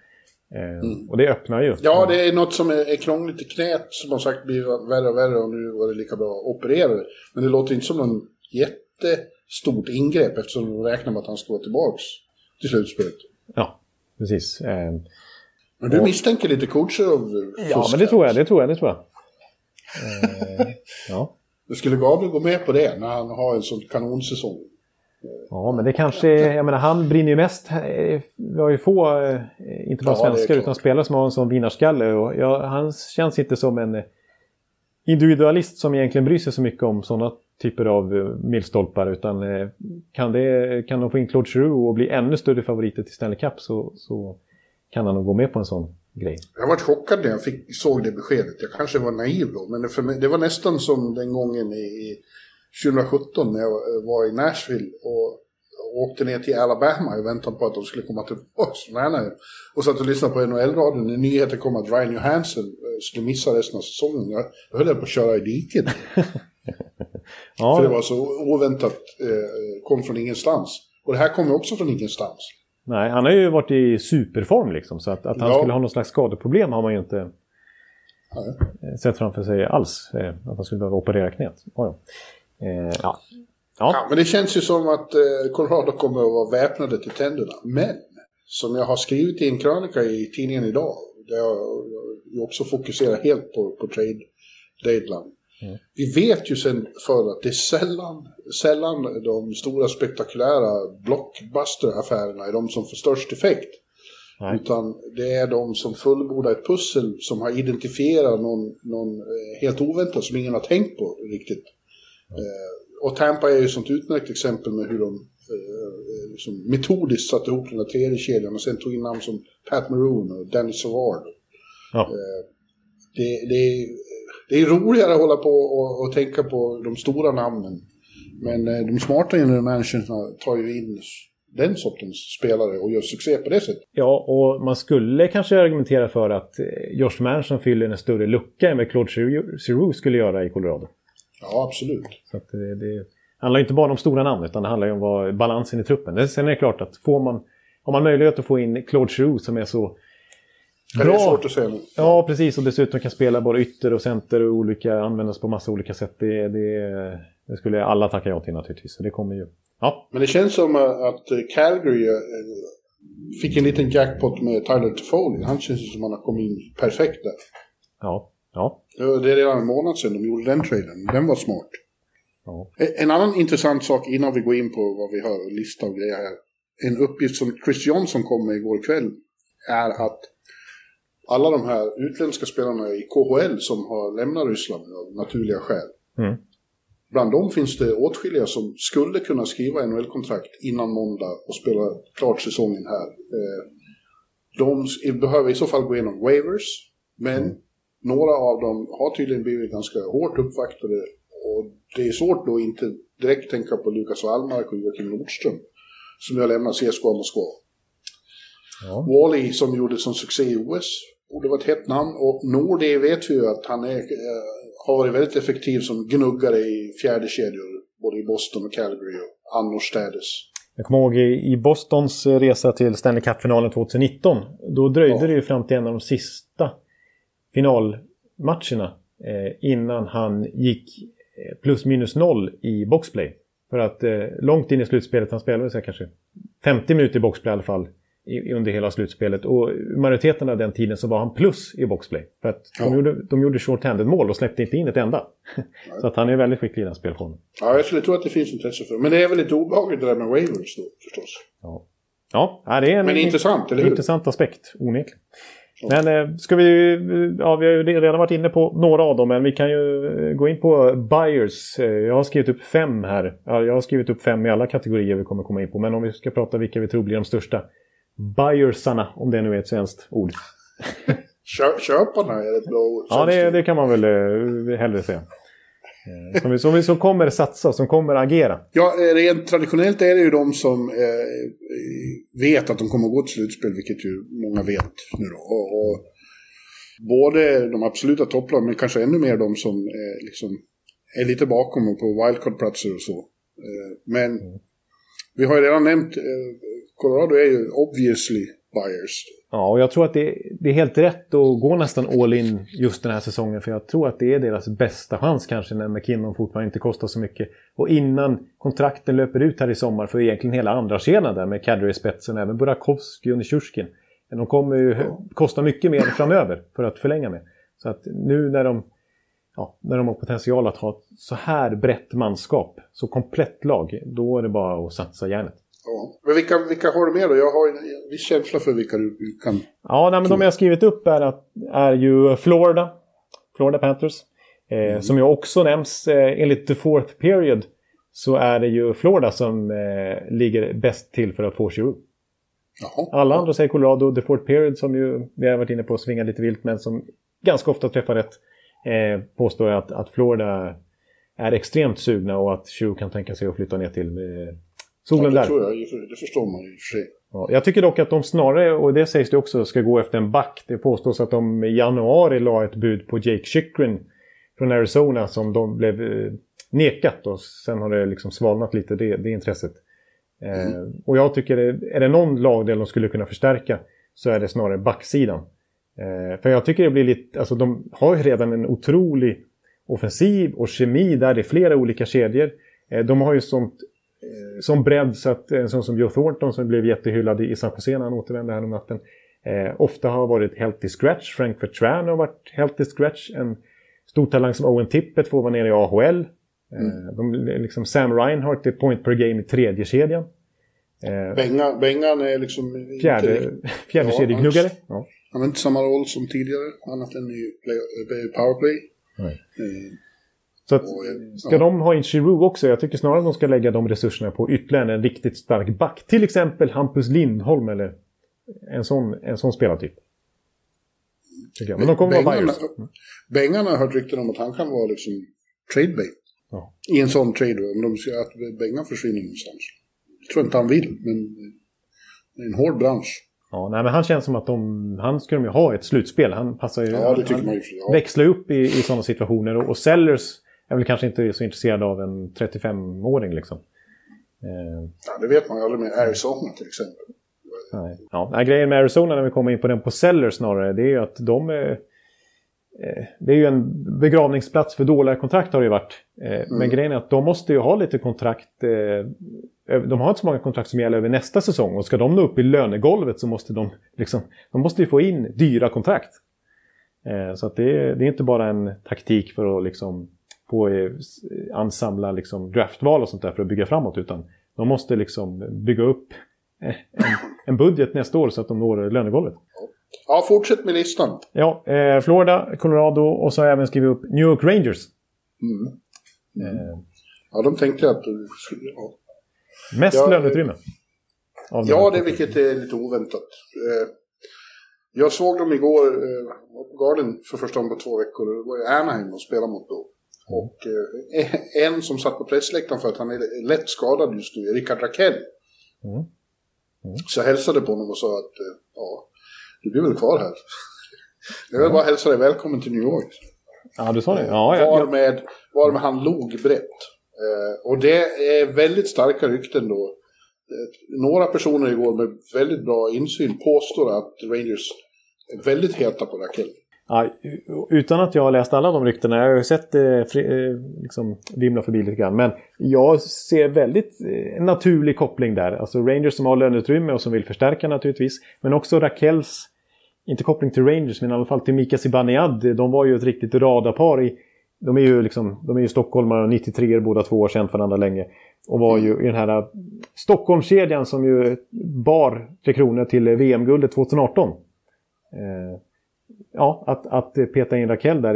Och det öppnar ju. Ja, det är något som är krångligt i knät, som har sagt blir värre och värre, och nu var det lika bra att operera. Men det låter inte som någon jättestort ingrepp, eftersom de räknar med att han ska vara tillbaks till slutspelet. Ja, precis. Men du misstänker lite coacher av fuskar. Ja, men det tror jag. Ja. Det skulle Gabriel gå med på det när han har en sån kanonsäsong. Ja, men det kanske, jag menar, han brinner ju mest. Vi har ju få, inte bara svenskar utan spelare som har en sån vinnarskalle, och han känns inte som en individualist som egentligen bryr sig så mycket om sådana typer av milstolpar, utan kan de få in Claude Giroux och bli ännu större favoriter till Stanley Cup, så kan han nog gå med på en sån grej. Jag var chockad när jag såg det beskedet. Jag kanske var naiv då, men för mig, det var nästan som den gången i 2017 när jag var i Nashville och åkte ner till Alabama i väntan på att de skulle komma tillbaka. Och satt och lyssnade på NHL-radion när nyheter kom att Ryan Johansson skulle missa resten av säsongen. Jag höll på att köra i diket. Ja. För det var så oväntat, kom från ingenstans. Och det här kom också från ingenstans. Nej, han har ju varit i superform liksom, så att han skulle ha någon slags skadeproblem har man ju inte sett framför sig alls, att han skulle behöva operera knät. Ja, men det känns ju som att Colorado kommer att vara väpnade till tänderna. Men som jag har skrivit i en krönika i tidningen idag, där jag också fokuserar helt på trade deadline. Mm. Vi vet ju sen för att det är sällan de stora spektakulära blockbuster-affärerna är de som får störst effekt. Nej. Utan det är de som fullbordar ett pussel, som har identifierat någon helt oväntat som ingen har tänkt på riktigt. Och Tampa är ju sånt utmärkt exempel med hur de liksom metodiskt satte ihop den där tredje kedjan och sen tog in namn som Pat Maroon och Danny Savard. Ja. Det är roligare att hålla på och tänka på de stora namnen, men de smarta general managerna tar ju in den sortens spelare och gör succé på det sättet. Ja, och man skulle kanske argumentera för att Josh Manson fyller en större lucka än vad Claude Giroux skulle göra i Colorado. Ja, absolut. Så att det handlar ju inte bara om stora namn, utan det handlar ju om vad balansen i truppen. Sen är det klart att om man möjlighet att få in Claude Giroux som är så bra. Det är svårt att säga. Ja, precis. Och dessutom kan spela både ytter och center och användas på massa olika sätt. Det Det skulle alla tacka ja till naturligtvis, så det kommer ju. Ja. Men det känns som att Calgary fick en liten jackpot med Tyler Toffoli. Han känns som att han har kommit in perfekt där. Ja, ja. Det är redan en månad sedan de gjorde den traden. Den var smart. Ja. En annan intressant sak innan vi går in på vad vi har lista av grejer här. En uppgift som Chris Johnson kom med igår kväll är att alla de här utländska spelarna i KHL som har lämnat Ryssland av naturliga skäl. Mm. Bland dem finns det åtskilliga som skulle kunna skriva NHL-kontrakt innan måndag och spela klart säsongen här. De behöver i så fall gå igenom waivers, men några av dem har tydligen blivit ganska hårt uppvaktade. Och det är svårt då att inte direkt tänka på Lukas Wallmark och Joakim Nordström som jag lämnar CSKA Moskva. Ja. Wally som gjorde som succé i OS borde vara ett hett namn, och Nordi vet vi ju att han har varit väldigt effektiv som gnuggare i fjärde kedjor både i Boston och Calgary och annorstädes. Jag kommer ihåg i Bostons resa till Stanley Cup-finalen 2019, då dröjde det ju fram till en av de sista finalmatcherna innan han gick plus minus noll i boxplay. För att långt in i slutspelet, han spelade så här, kanske 50 minuter i boxplay i alla fall under hela slutspelet, och majoriteten av den tiden så var han plus i boxplay för att de gjorde short-handed mål och släppte inte in ett enda. Så att han är väldigt skicklig i den spelformen. Ja, jag skulle tro att det finns intresse för, men det är väl lite obehagligt det där med waivers då förstås. Ja, det är en intressant, eller hur? Intressant aspekt, onekligen. Ja. Men vi har ju redan varit inne på några av dem, men vi kan ju gå in på buyers. Jag har skrivit upp 5 här. Jag har skrivit upp 5 i alla kategorier vi kommer komma in på, men om vi ska prata vilka vi tror blir de största buyersarna, om det nu är ett svenskt ord. Köparna är ett bra ord. Ja, det kan man väl hellre säga. Som kommer satsa, som kommer agera. Ja, rent traditionellt är det ju de som vet att de kommer gå till slutspel, vilket ju många vet nu då. Och både de absoluta topplagen, men kanske ännu mer de som liksom är lite bakom och på wildcard-platser och så. Men vi har ju redan nämnt Colorado är ju obviously buyers. Ja, och jag tror att det är helt rätt att gå nästan all in just den här säsongen. För jag tror att det är deras bästa chans kanske när McKinnon fortfarande inte kostar så mycket. Och innan kontrakten löper ut här i sommar för egentligen hela andra kedjan där med Kadri i spetsen, även Burakovsky och Nichushkin. Men de kommer ju kosta mycket mer framöver för att förlänga med. Så att nu när de har potential att ha ett så här brett manskap, så komplett lag, då är det bara att satsa hjärnet. Ja. Men vilka har du med då? Jag har en viss känsla för vilka du kan... Ja, men de jag har skrivit upp är ju Florida Panthers. Som jag också nämns, enligt the fourth period så är det ju Florida som ligger bäst till för att få Giroux. Alla andra säger Colorado, the fourth period som ju vi har varit inne på svingar lite vilt men som ganska ofta träffar rätt, påstår att Florida är extremt sugna och att Giroux kan tänka sig att flytta ner till... Solen där. Tror jag, det förstår man ju för sig. Ja, jag tycker dock att de snarare, och det sägs det också, ska gå efter en back. Det påstås att de i januari la ett bud på Jake Chychrun från Arizona som de blev nekat, och sen har det liksom svalnat lite det intresset. Och jag tycker, är det någon lagdel de skulle kunna förstärka så är det snarare backsidan. För jag tycker det blir lite, alltså de har ju redan en otrolig offensiv och kemi där i flera olika kedjor. De har ju sånt som bredd, så att en sån som Joe Thornton som blev jättehyllad i San Jose när han återvände här om natten, ofta har varit helt i scratch. Frank Vertran har varit helt i scratch. En stor talang som Owen Tippett får vara nere i AHL. Liksom Sam Reinhart är point per game i tredje kedjan. Bengan är liksom fjärde kedjegnuggare. Han har inte samma roll som tidigare annat än i powerplay. Så att, ska de ha in Giroux också? Jag tycker snarare att de ska lägga de resurserna på ytterligare en riktigt stark back. Till exempel Hampus Lindholm eller en sån spelartyp. Men de kommer vara buyers. Bengarna har hört rykten om att han kan vara liksom trade-bait. Ja. I en sån trade. Om de ska att Bengarna försvinner någonstans. Jag tror inte han vill, men det är en hård bransch. Ja, men han känns som att han skulle ju ha ett slutspel. Han passar ju, växlar upp i sådana situationer. Och Sellers... Jag är väl kanske inte så intresserad av en 35-åring liksom. Ja, det vet man ju aldrig med Arizona till exempel. Nej. Ja, grejen med Arizona när vi kommer in på den på Sellers snarare, det är ju att de det är ju en begravningsplats för dåliga kontrakt har det ju varit. Men grejen är att de måste ju ha lite kontrakt. De har inte så många kontrakt som gäller över nästa säsong. Och ska de nå upp i lönegolvet så måste de liksom, de måste ju få in dyra kontrakt. Så att det är inte bara en taktik för att liksom få ansamla liksom draftval och sånt där för att bygga framåt, utan de måste liksom bygga upp en budget nästa år så att de når lönegolvet. Ja, fortsätt med listan. Ja, Florida, Colorado och så har jag även skrivit upp New York Rangers. Ja, de tänkte att ja. Mest löneutrymme. Ja, det vilket är lite oväntat. Jag såg dem igår på Garden för första gången på 2 veckor. Det var i Anaheim och spelade mot då. Och en som satt på pressläktaren för att han är lätt skadad just nu, Rickard Rakell. Så jag hälsade på honom och sa att ja, du blir väl kvar här. Jag vill bara hälsa dig välkommen till New York. Ja, du sa det. Ja, var med han log brett. Och det är väldigt starka rykten då. Några personer igår med väldigt bra insyn påstår att Rangers är väldigt heta på Rakell. Ja, utan att jag har läst alla de ryktena. Jag har ju sett liksom vimla förbi lite grann. Men jag ser väldigt naturlig koppling där. Alltså Rangers som har löneutrymme och som vill förstärka naturligtvis. Men också Rakels, inte koppling till Rangers men i alla fall till Mika Zibanejad. De var ju ett riktigt radapar i... De är ju liksom, de är ju stockholmare och 93 båda 2 år sedan för andra länge. Och var ju i den här Stockholmskedjan som ju bar 3 kronor till VM-guldet 2018. Ja, att peta in Rakell där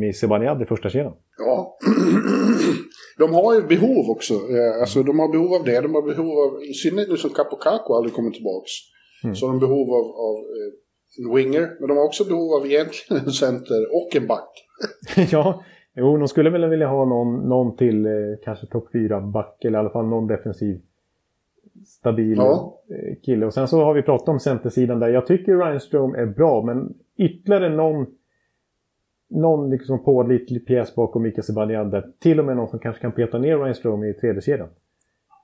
med Zibanejad i första kedjan. Ja, de har ju behov också. Alltså de har behov av det. De har behov av, i synnerhet nu som Capocaco aldrig kommer tillbaks. Så de har behov av en winger. Men de har också behov av egentligen en center och en back. Ja, jo, de skulle väl vilja ha någon till kanske topp 4 back. Eller i alla fall någon defensiv stabil kille. Och sen så har vi pratat om centersidan där. Jag tycker Reinström är bra, men ytterligare någon liksom pålitlig pjäs bakom Mika Zibanejad där. Till och med någon som kanske kan peta ner Reinström i tredje kedjan.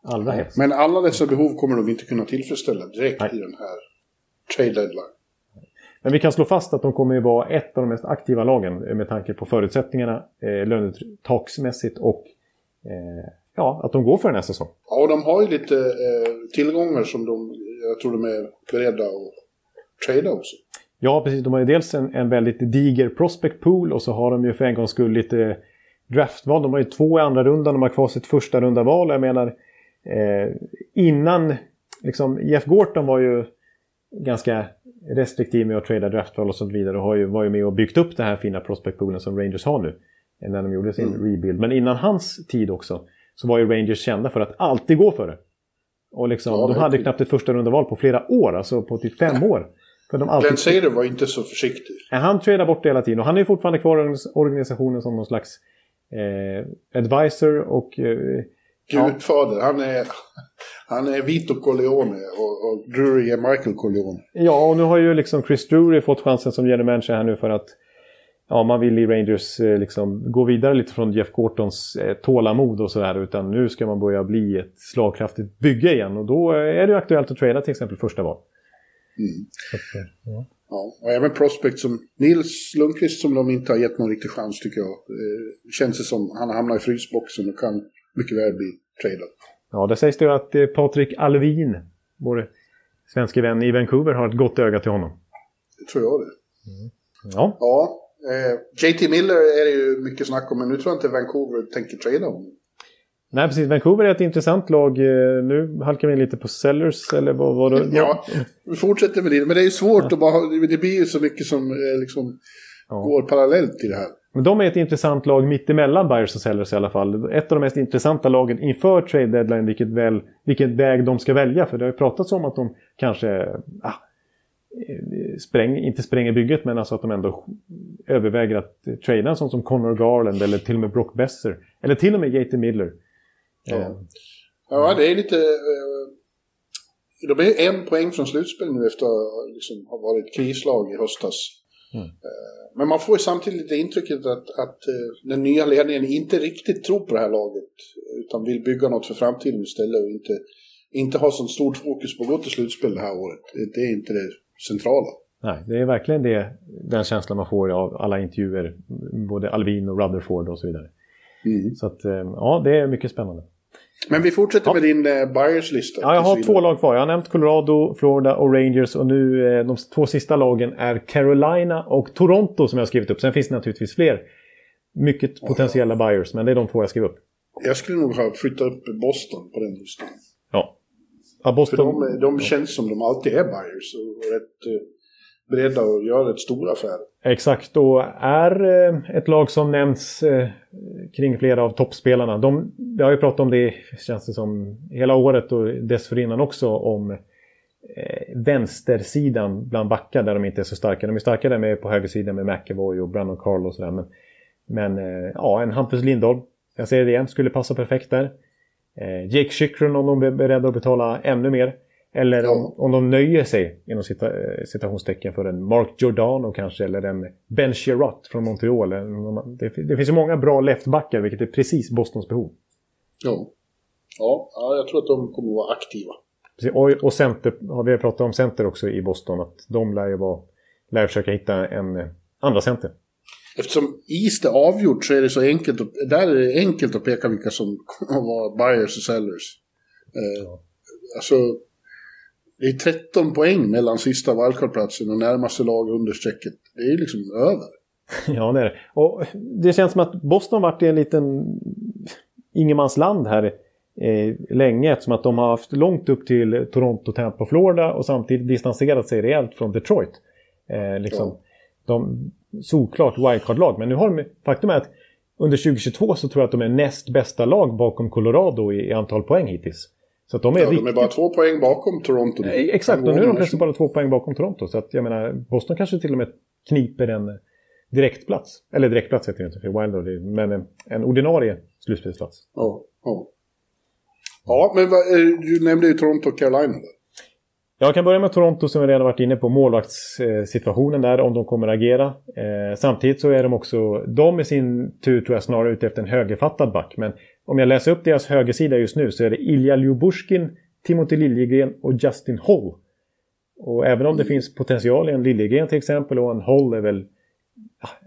Allra helst. Men alla dessa behov kommer de inte kunna tillfredsställa direkt i den här trade deadline. Men vi kan slå fast att de kommer ju vara ett av de mest aktiva lagen med tanke på förutsättningarna lönetaksmässigt och att de går för nästa säsong. Ja, de har ju lite tillgångar som jag tror de är beredda att trada också. Ja, precis. De har ju dels en väldigt diger prospect pool och så har de ju för en gångs skull lite draftval. De har ju 2 i andra rundan, de har kvar sitt första rundaval. Jag menar, innan liksom, Jeff Gorton var ju ganska restriktiv med att trada draftval och så vidare och var ju med och byggt upp den här fina prospectpoolen som Rangers har nu när de gjorde sin rebuild. Men innan hans tid också så var ju Rangers kända för att alltid gå för det. Och liksom, de hade knappt ett första rundaval på flera år, alltså på typ 5 år. För de alltid... Glenn Seder var inte så försiktig. Han tradar bort det hela tiden och han är ju fortfarande kvar i organisationen som någon slags advisor och... Gudfader, han är Vito Corleone och Drury är Michael Corleone. Ja, och nu har ju liksom Chris Drury fått chansen som general manager här nu för att man vill i Rangers liksom gå vidare lite från Jeff Gortons tålamod och sådär, utan nu ska man börja bli ett slagkraftigt bygge igen och då är det ju aktuellt att trada till exempel första val. Ja, och även prospect som Nils Lundqvist som de inte har gett någon riktig chans tycker jag. Känns det som han hamnar i frysboxen och kan mycket väl bli tradad. Ja, det sägs ju att Patrik Alvin, vår svenska vän i Vancouver, har ett gott öga till honom. Det tror jag det. Ja. JT Miller är det ju mycket snack om, men nu tror jag inte Vancouver tänker trada honom. Nej, precis. Vancouver är ett intressant lag. Nu halkar vi in lite på Sellers, eller vad det... Ja, vi fortsätter med det. Men det är ju svårt att bara... Det blir ju så mycket som liksom går parallellt i det här. Men de är ett intressant lag mittemellan Buyers och Sellers i alla fall. Ett av de mest intressanta lagen inför trade deadline, vilket väg de ska välja. För det har ju pratats om att de kanske inte spränger bygget, men alltså att de ändå överväger att trada en sån som Connor Garland eller till och med Brock Besser. Eller till och med JT Miller. Ja, det är lite... De är 1 poäng från slutspel nu efter att liksom ha varit krislag i höstas. Men man får ju samtidigt lite intrycket att den nya ledningen inte riktigt tror på det här laget utan vill bygga något för framtiden istället och inte ha så stort fokus på att gå till slutspel det här året. Det är inte det centrala. Nej, det är verkligen det, den känslan man får av alla intervjuer, både Alvin och Rutherford och så vidare. Mm. Så att, ja, det är mycket spännande. Men vi fortsätter med din Buyers-lista. Ja, jag har två lag kvar. Jag har nämnt Colorado, Florida och Rangers. Och nu de två sista lagen är Carolina och Toronto som jag har skrivit upp. Sen finns det naturligtvis fler mycket potentiella Buyers, men det är de två jag skriver upp. Jag skulle nog ha flyttat upp Boston på den listan. Ja, Boston. För de känns som de alltid är Buyers och rätt beredda att göra ett stor affär. Exakt, och är ett lag som nämns kring flera av toppspelarna. Jag har ju pratat om det, känns det som, hela året och dessförinnan också, om vänstersidan bland backar där de inte är så starka. De är starka där med på högersidan med McAvoy och Brandon Carlo och sådär. Men en Hampus Lindholm, jag säger det igen, skulle passa perfekt där. Jake Chychrun om de är beredda att betala ännu mer. Eller om de nöjer sig inom citationstecken för en Mark Giordano kanske, eller en Ben Chirot från Montreal. Det finns ju många bra leftbackar, vilket är precis Bostons behov. Ja, jag tror att de kommer att vara aktiva. Precis, och center, vi har pratat om center också i Boston, att de lär försöka hitta en andra center. Eftersom East är avgjort så är det så enkelt att peka vilka som var buyers och sellers. Alltså, det är 13 poäng mellan sista wildcardplatsen och närmaste lag under strecket. Det är liksom över. Ja, det är det. Och det känns som att Boston varit i en liten ingenmansland här länge, eftersom att de har haft långt upp till Toronto, Tampa, Florida och samtidigt distanserat sig rejält från Detroit. De såklart wildcard-lag, men nu har de, faktum är att under 2022 så tror jag att de är näst bästa lag bakom Colorado i antal poäng hittills. Så att de är riktigt... de är bara 2 poäng bakom Toronto. Nej, exakt, och nu är de plötsligt bara 2 poäng bakom Toronto. Så att jag menar, Boston kanske till och med kniper en direktplats. Eller direktplats heter det inte, för Wild, men en ordinarie slutspelsplats. Ja, men du nämnde ju Toronto och Carolina där. Jag kan börja med Toronto som vi redan varit inne på, målvaktssituationen där, om de kommer att agera. Samtidigt så är de också, de i sin tur tror jag snarare ute efter en högerfattad back. Men om jag läser upp deras högersida just nu så är det Ilja Ljubushkin, Timothy Liljegren och Justin Holl. Och även om det finns potential i en Liljegren till exempel, och en Holl är väl,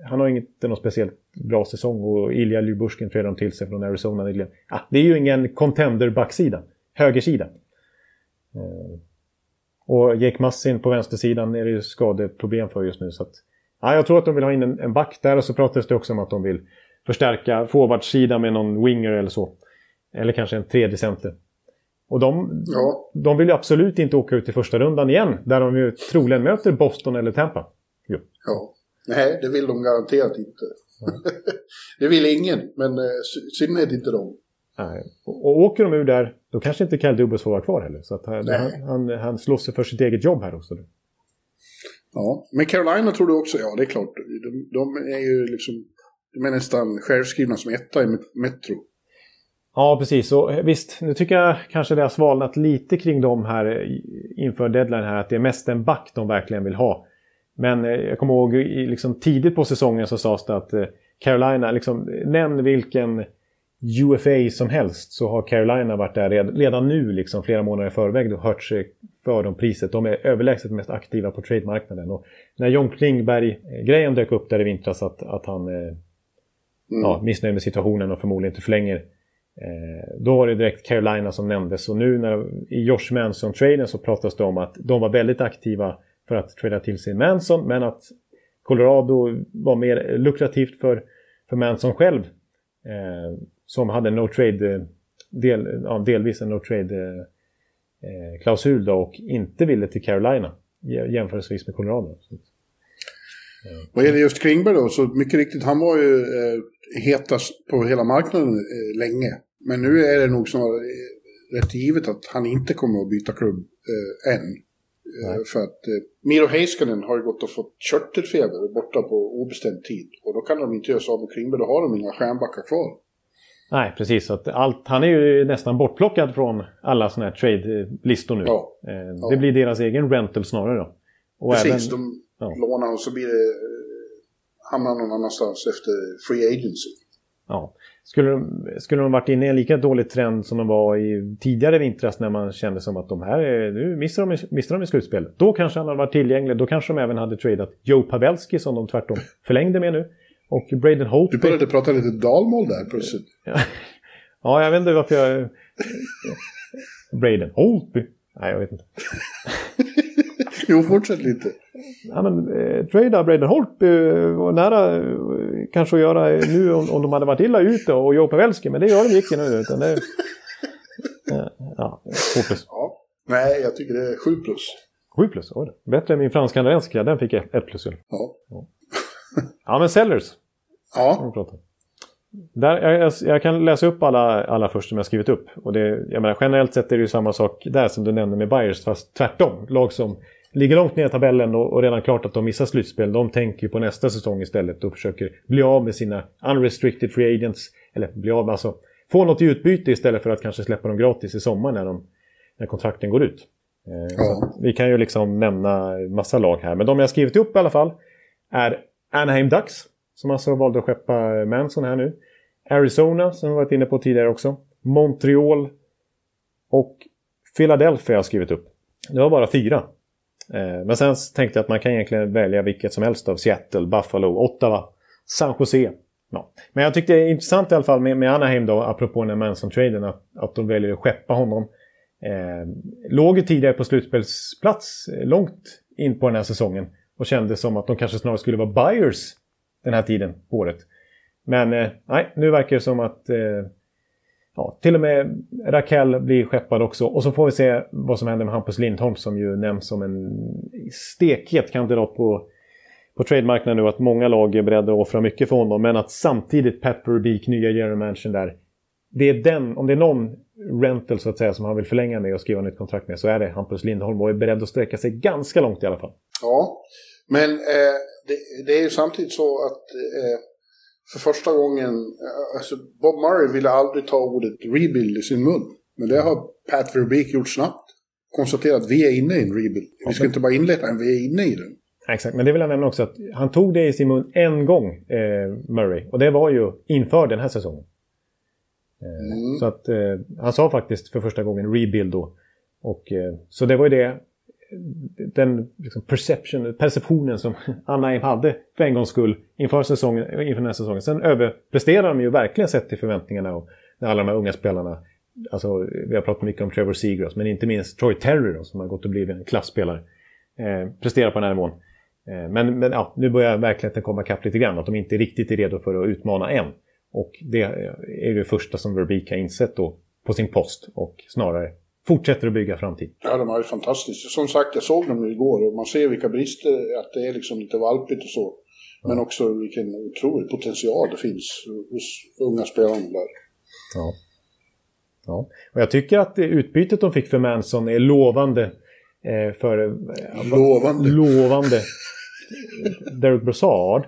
han har inte någon speciellt bra säsong, och Ilja Ljubushkin trädde de till sig från Arizona nyligen. Det är ju ingen contender-backsida, högersida. Och Jake Massin på vänstersidan är det ju skadeproblem för just nu. Så att, jag tror att de vill ha in en back där, och så pratas det också om att de vill förstärka forwardsidan med någon winger eller så. Eller kanske en tredje center. Och de vill ju absolut inte åka ut i första rundan igen, där de ju troligen möter Boston eller Tampa. Jo. Ja, nej, det vill de garanterat inte. Det vill ingen, men synnerhet inte de. Nej. Och åker de ur där, då kanske inte Kyle Dubas får vara kvar heller. Så att han slår sig för sitt eget jobb här också. Ja, men Carolina tror du också, ja det är klart. De är ju liksom, de är nästan självskrivna som etta i Metro. Ja, precis. Och visst, nu tycker jag kanske det har svalnat lite kring dem här inför deadline här, att det är mest en back de verkligen vill ha. Men jag kommer ihåg liksom, tidigt på säsongen så sades det att Carolina, liksom, nämn vilken UFA som helst så har Carolina varit där redan nu liksom, flera månader i förväg och hört sig för de priset. De är överlägset mest aktiva på trademarknaden, och när John Klingberg-grejen dök upp där i vintras att han missnöjd med situationen och förmodligen inte förlänger, då var det direkt Carolina som nämndes. Och nu i Josh Manson-traden så pratas det om att de var väldigt aktiva för att trada till sig Manson, men att Colorado var mer lukrativt för Manson själv, som hade delvis en no-trade-klausul då, och inte ville till Carolina jämförelsevis med Colorado. Vad gäller just Klingberg då, så mycket riktigt, han var ju hetast på hela marknaden länge. Men nu är det nog snarare rätt givet att han inte kommer att byta klubb än. För att Miro Heiskanen har ju gått och fått körtelfeber borta på obestämd tid, och då kan de inte göra så med Klingberg, då har de inga stjärnbackar kvar. Nej, precis. Att han är ju nästan bortplockad från alla såna här trade-listor nu. Det blir deras egen rental snarare då. Och precis, de lånar och så hamnar någon annanstans efter free agency. Ja, Skulle de varit inne i en lika dålig trend som de var i tidigare vintras när man kände som att de här, nu missar de i slutspel. Då kanske han hade varit tillgänglig. Då kanske de även hade tradat Joe Pavelski som de tvärtom förlängde med nu. Och Braden Holt. Du började prata lite dalmål där plötsligt. Ja, jag vet inte varför jag... Braden Holt? Nej, jag vet inte. Jo, fortsätt lite. Ja, men trada Braden Holtby var nära kanske att göra nu om de hade varit illa ute och Joe Pavelski, men det gör de inte nu. Utan det, ja, nej, jag tycker det är 7+. 7+, oj. Bättre än min fransk-kanadenska, den fick 1+. Ja. Ja, men Sellers. Ja. Där, jag kan läsa upp alla först som jag skrivit upp. Och det, jag menar, generellt sett är det ju samma sak där som du nämnde med Bayers, fast tvärtom. Lag som ligger långt ner i tabellen och redan klart att de missar slutspel. De tänker ju på nästa säsong istället och försöker bli av med sina unrestricted free agents. Eller bli av med, alltså få något i utbyte istället för att kanske släppa dem gratis i sommar när kontrakten går ut. Så vi kan ju liksom nämna massa lag här. Men de jag skrivit upp i alla fall är Anaheim Ducks, som alltså valde att skeppa Manson här nu. Arizona, som vi varit inne på tidigare också. Montreal och Philadelphia har skrivit upp. Det var bara 4. Men sen tänkte jag att man kan egentligen välja vilket som helst av Seattle, Buffalo, Ottawa, San Jose. Ja. Men jag tyckte det är intressant i alla fall med Anaheim då, apropå den Manson-traden, att de väljer att skeppa honom. Låg ju tidigare på slutspelsplats långt in på den här säsongen och kände som att de kanske snarare skulle vara buyers den här tiden på året. Men nej, nu verkar det som att till och med Raquel blir skeppad också. Och så får vi se vad som händer med Hampus Lindholm, som ju nämns som en stekhet kandidat på trademarknaden nu. Att många lag är beredda att offra mycket för honom. Men att samtidigt Pat Burdick, nya general manager där. Det är den, om det är någon rental så att säga som han vill förlänga med och skriva nytt kontrakt med, så är det Hampus Lindholm och är beredd att sträcka sig ganska långt i alla fall. Ja, men... Det är ju samtidigt så att för första gången, alltså Bob Murray ville aldrig ta ordet rebuild i sin mun. Men det har Pat Verbeek gjort snabbt. Konstaterat att vi är inne i en rebuild. Vi ska inte bara inleda den, vi är inne i den. Exakt, men det vill jag nämna också att han tog det i sin mun en gång, Murray. Och det var ju inför den här säsongen. Så att han sa faktiskt för första gången rebuild då. Och, så det var ju det. Den liksom perceptionen som Anaheim hade för en gångs skull inför den här säsongen. Sen överpresterar de ju verkligen sett till förväntningarna och när alla de här unga spelarna, alltså vi har pratat mycket om Trevor Seagrass, men inte minst Troy Terry då, som har gått och blivit en klassspelare, presterar på den här nivån. Men ja, nu börjar verkligheten komma kapp lite grann, att de inte riktigt är redo för att utmana än. Och det är det första som Verbeek har insett då på sin post och snarare fortsätter att bygga framtid. Ja, de är ju fantastiska. Som sagt, jag såg dem igår och man ser vilka brister, att det är liksom lite valpigt och så. Men också vilken otrolig potential det finns hos unga spelare där. Ja. Ja. Och jag tycker att det utbytet de fick för Manson är lovande. Lovande. Derek Brassard.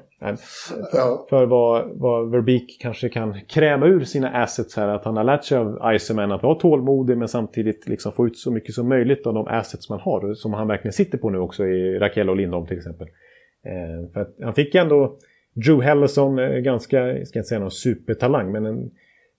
För vad Verbeek kanske kan kräma ur sina assets här, att han har lärt sig av Iceman att vara tålmodig men samtidigt liksom få ut så mycket som möjligt av de assets man har, som han verkligen sitter på nu också i Raquel och Lindholm till exempel. För att han fick ändå Drew Hellison, ganska, jag ska inte säga någon supertalang, men en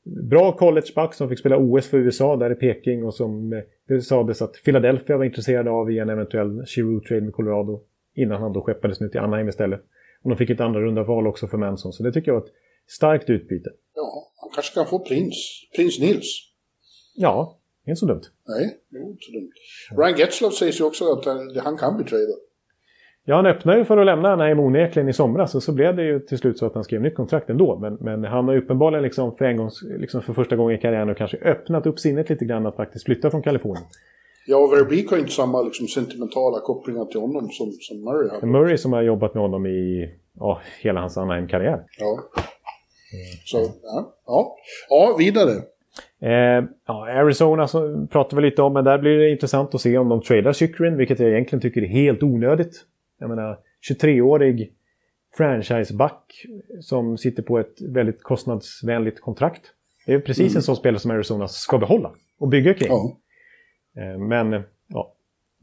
bra collegeback som fick spela OS för USA där i Peking och som det sades att Philadelphia var intresserade av i en eventuell Giroux-trade med Colorado innan han då skeppades nu till Anaheim istället. Och de fick ett andra runda val också för Manson. Så det tycker jag är ett starkt utbyte. Ja, han kanske kan få Prins Nils. Ja, inte så dumt. Nej, det är inte så dumt. Ryan Getzlaf sägs ju också att han kan bli tradad. Ja, han öppnade ju för att lämna Anaheim onekligen i somras. Och så blev det ju till slut så att han skrev nytt kontrakt ändå. Men han har ju uppenbarligen liksom för första gången i karriären och kanske öppnat upp sinnet lite grann att faktiskt flytta från Kalifornien. Ja, och Verbeek har inte samma liksom sentimentala kopplingar till honom som Murray har. Murray som har jobbat med honom i hela hans Anaheim-karriär. Ja. Så, ja, vidare. Arizona så pratar vi lite om, men där blir det intressant att se om de tradar Chychrun, vilket jag egentligen tycker är helt onödigt. Jag menar, 23-årig franchiseback som sitter på ett väldigt kostnadsvänligt kontrakt. Det är precis en sån spelare som Arizona ska behålla och bygga kring. Ja. Men ja,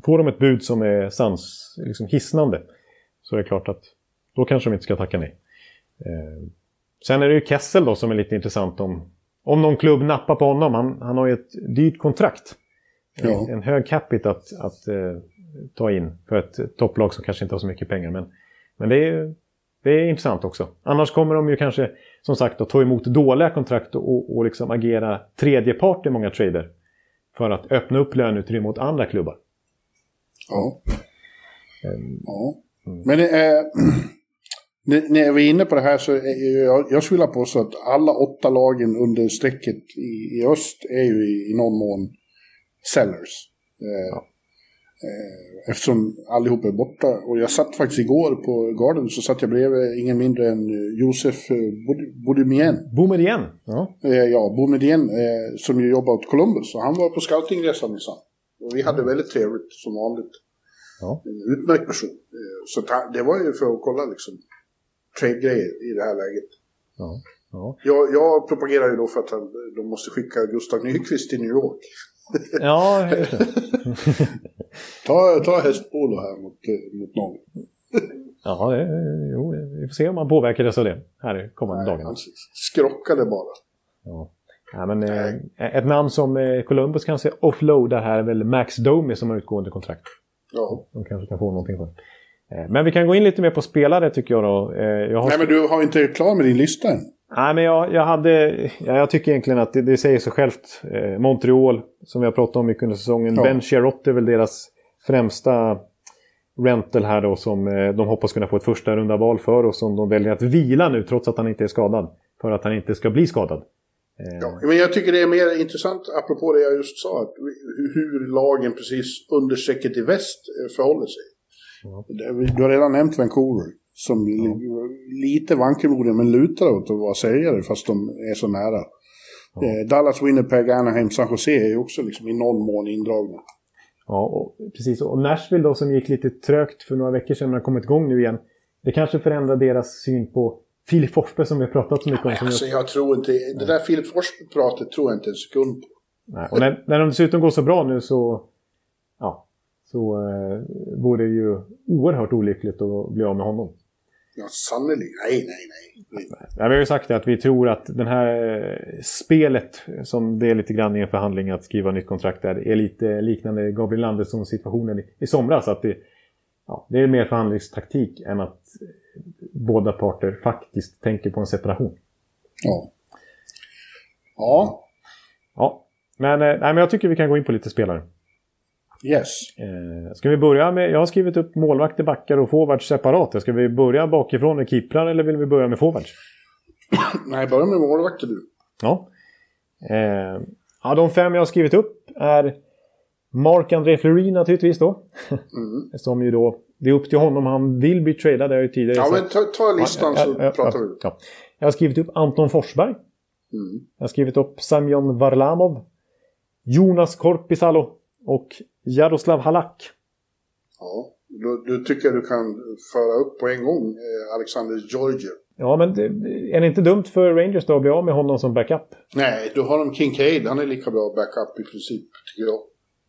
får de ett bud som är liksom hisnande, så är det klart att då kanske de inte ska tacka nej. Sen är det ju Kessel då som är lite intressant om någon klubb nappar på honom. Han har ju ett dyrt kontrakt. Ja. En hög capita att ta in för ett topplag som kanske inte har så mycket pengar. Men det är intressant också. Annars kommer de ju kanske som sagt att ta emot dåliga kontrakt och liksom agera tredjepart i många trader för att öppna upp löneutrymme mot andra klubbar. Ja. Ja. Men när vi är inne på det här så jag skulle vilja påstå att alla 8 lagen under strecket i öst är ju i någon mån sellers. Ja. Eftersom allihop är borta. Och jag satt faktiskt igår på Garden, så satt jag bredvid ingen mindre än Josef Boumedienne. Ja. Boumedienne, som ju jobbar åt Columbus. Och han var på scoutingresan i San. Och vi hade väldigt trevligt som vanligt. Ja. En utmärkt person. Så det var ju för att kolla liksom trade-grejer i det här läget. Ja. Ja. Jag propagerar ju då för att de måste skicka Gustav Nyqvist till New York. Ja, just det. ta hästpolo här mot någon. Ja, vi får se om man påverkar det så det här kommande dagarna. Han skrockade bara. Ja. Ja, men, ett namn som Columbus kanske offloadar här är väl Max Domi som har utgående kontrakt. Ja. De kanske kan få någonting för. Men vi kan gå in lite mer på spelare tycker jag då. Nej, men du har inte klar med din lista än. Nej, men jag tycker egentligen att det säger sig självt. Montreal, som vi har pratat om mycket under säsongen. Ja. Ben Chiarot är väl deras främsta rental här då, som de hoppas kunna få ett första runda val för och som de väljer att vila nu trots att han inte är skadad. För att han inte ska bli skadad. Ja, men jag tycker det är mer intressant, apropå det jag just sa, att hur lagen precis under strecket i väst förhåller sig. Ja. Du har redan nämnt Vancouver. Som lite vankelmodig men lutar åt att vara seriösa fast de är så nära. Ja. Dallas, Winnipeg, Anaheim, San Jose är ju också liksom i någon mån indragna. Ja, precis. Och Nashville då, som gick lite trögt för några veckor sedan, har kommit igång nu igen. Det kanske förändrar deras syn på Filip Forsberg som vi har pratat så mycket om. Ja, alltså, jag tror inte, det där Filip Forsberg-pratet tror jag inte en sekund på. Nej, och när de dessutom går så bra nu så... Ja, så vore det ju oerhört olyckligt att bli av med honom. Ja, sannolikt. Nej. Ja, vi har ju sagt att vi tror att det här spelet som det är lite grann i en förhandling att skriva nytt kontrakt där är lite liknande Gabriel Anderssons situationen i somras. Att det är mer förhandlingstaktik än att båda parter faktiskt tänker på en separation. Ja. Ja. Ja. Men jag tycker vi kan gå in på lite spelare. Yes. Ska vi börja med, jag har skrivit upp målvakter, backar och forwards separat. Ska vi börja bakifrån med keeprar eller vill vi börja med forwards? Nej, börja med målvakter du. Ja. De 5 jag har skrivit upp är Marc-André Fleury naturligtvis då. Mm. Som ju då, det är upp till honom, han vill bli tradad där ju tidigare. Ja, men ta listan så pratar vi. Ja. Jag har skrivit upp Anton Forsberg. Mm. Jag har skrivit upp Semyon Varlamov, Jonas Korpisalo och Jaroslav Halak. Ja, du tycker du kan föra upp på en gång Alexander Georgiev. Ja, men är det inte dumt för Rangers då att bli av med honom som backup? Nej, du har dem Kincaid, han är lika bra backup i princip tycker jag.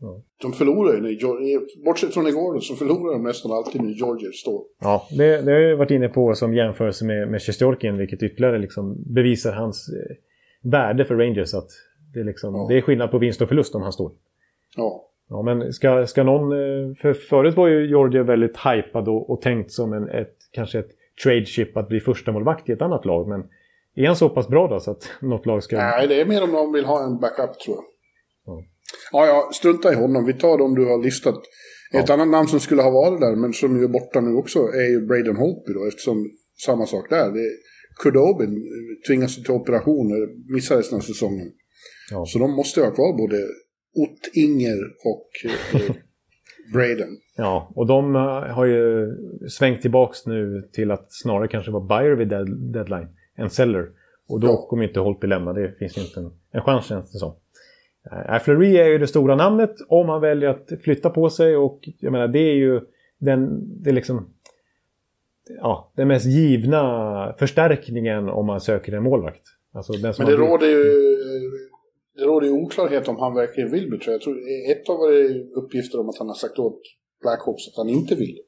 Ja. De förlorar ju, bortsett från igår så förlorar de nästan alltid när Georgiev står. Ja, det har jag varit inne på som jämförelse med Shesterkin, vilket ytterligare liksom bevisar hans värde för Rangers att det är, liksom, det är skillnad på vinst och förlust om han står. Ja. Ja, men ska någon, för förut var ju Georgiev väldigt hypad och tänkt som kanske ett trade chip att bli första målvakt i ett annat lag, men är han så pass bra då så att något lag ska... Nej, det är mer om de vill ha en backup tror jag. Ja, strunta i honom, vi tar dem du har listat. Ett annat namn som skulle ha varit där men som ju är borta nu också är ju Braden Holtby då, eftersom samma sak där, Kudobin tvingas till operationer, missar resten av säsongen. Ja. Så de måste ju ha kvar både Ottinger och Braden. Ja, och de har ju svängt tillbaks nu till att snarare kanske vara buyer vid deadline än seller. Och då kommer inte Holtby lämna, det finns inte en chans känns det som. Fleury är ju det stora namnet om han väljer att flytta på sig och jag menar det är ju den mest givna förstärkningen om man söker en målvakt. Alltså, den som men det råder ju... Det råder ju oklarhet om han verkligen vill bli. Jag tror ett av var uppgifter om att han har sagt åt Blackhawks att han inte vill.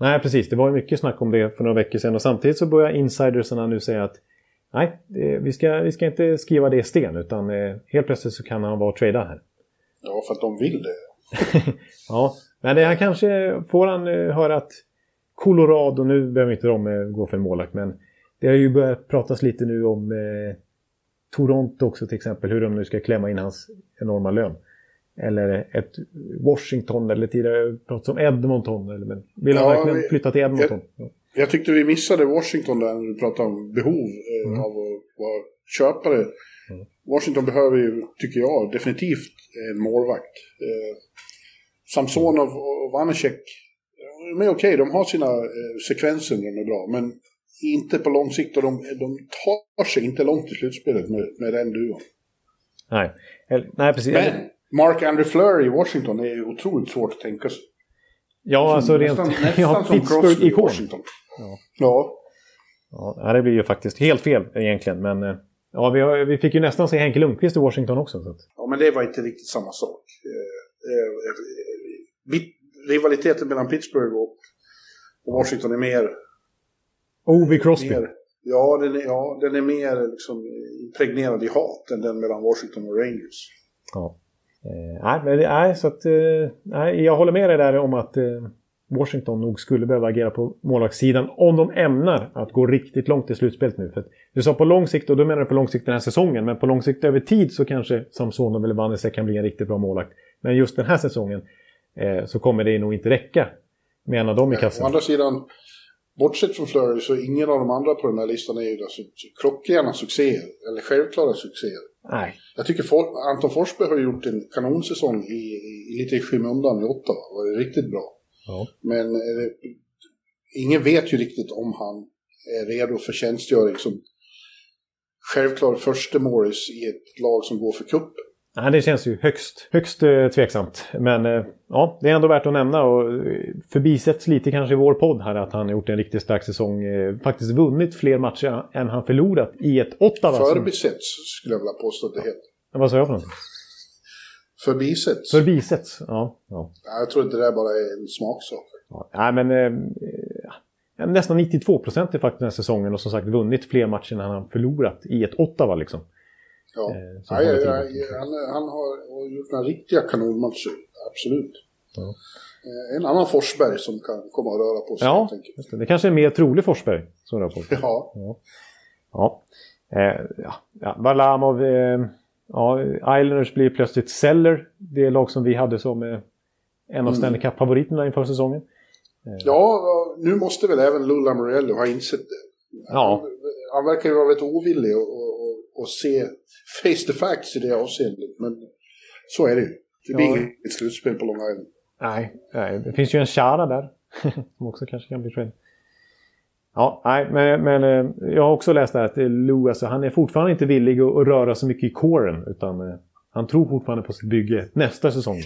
Nej, precis. Det var ju mycket snack om det för några veckor sedan. Och samtidigt så börjar insidersarna nu säga att nej, vi ska inte skriva det i sten, utan helt plötsligt så kan han vara tradad här. Ja, för att de vill det. Ja, men det här kanske får han höra att Colorado, nu behöver inte de gå för en målakt, men det har ju börjat pratas lite nu om Toronto också till exempel, hur de nu ska klämma in hans enorma lön. Eller ett Washington, eller tidigare pratat om Edmonton. Men vill han verkligen flytta till Edmonton? Jag tyckte vi missade Washington där när du pratade om behov av att köpa det. Mm. Washington behöver ju, tycker jag, definitivt en målvakt. Samsonov och Vanecek, men okej, de har sina sekvenser när de är bra, men inte på lång sikt, och de tar sig inte långt i slutspelet med den duon. Nej, precis. Men Marc-Andre Fleury i Washington är ju otroligt svårt att tänka sig. Ja, alltså rent nästan som Pittsburgh i Washington. Ja, det blir ju faktiskt helt fel egentligen, men ja, vi fick ju nästan se Henke Lundqvist i Washington också. Så att. Ja, men det var inte riktigt samma sak. Rivaliteten mellan Pittsburgh och Washington är mer... Ovi Crosby. Mer, den är mer liksom impregnerad i hat än den mellan Washington och Rangers. Ja. Jag håller med dig där om att Washington nog skulle behöva agera på målvaktssidan om de ämnar att gå riktigt långt i slutspelet nu. För att du sa på lång sikt, och då menar du på lång sikt den här säsongen, men på lång sikt över tid så kanske Samsonov eller Vanecek kan bli en riktigt bra målvakt. Men just den här säsongen så kommer det nog inte räcka med en av dem i kassan. Å andra sidan, bortsett från Fleury, så ingen av de andra på den här listan är ju alltså klockrena succéer eller självklara succéer. Nej. Jag tycker Anton Forsberg har gjort en kanonsäsong i lite i skymundan i Ottawa. Det var riktigt bra. Ja. Men ingen vet ju riktigt om han är redo för tjänstgöring som självklart första målis i ett lag som går för cup. Nej, det känns ju högst tveksamt. Men ja, det är ändå värt att nämna, och förbisätts lite kanske i vår podd här att han har gjort en riktigt stark säsong. Faktiskt vunnit fler matcher än han förlorat i ett Ottawa. Förbisätts skulle jag vilja påstå att det heter. Vad sa jag för någonting? Förbisätts, ja. Jag tror inte det där bara är en smaksak. Nej, men nästan 92% är faktiskt den här säsongen, och som sagt vunnit fler matcher än han förlorat i ett Ottawa liksom. Ja, han har gjort några riktiga kanonmatcher, absolut. Ja. En annan Forsberg som kan komma och röra på sig. Ja, det kanske är mer trolig Forsberg som rör på sig. Ja. Varlamov, Islanders blir plötsligt Seller, det lag som vi hade som en av Stanley Cup-favoriterna inför säsongen. Ja, nu måste väl även Lulla Morello ha insett det. Ja. Han verkar ju vara väldigt ovillig och se face the facts i det avseendet, men så är det ju. Det blir inget slutspel på Long Island. Nej, det finns ju en Chara där som också kanske kan bli trend. Ja, nej, men jag har också läst där att Lou, alltså, han är fortfarande inte villig att röra så mycket i kåren, utan han tror fortfarande på sitt bygge nästa säsong.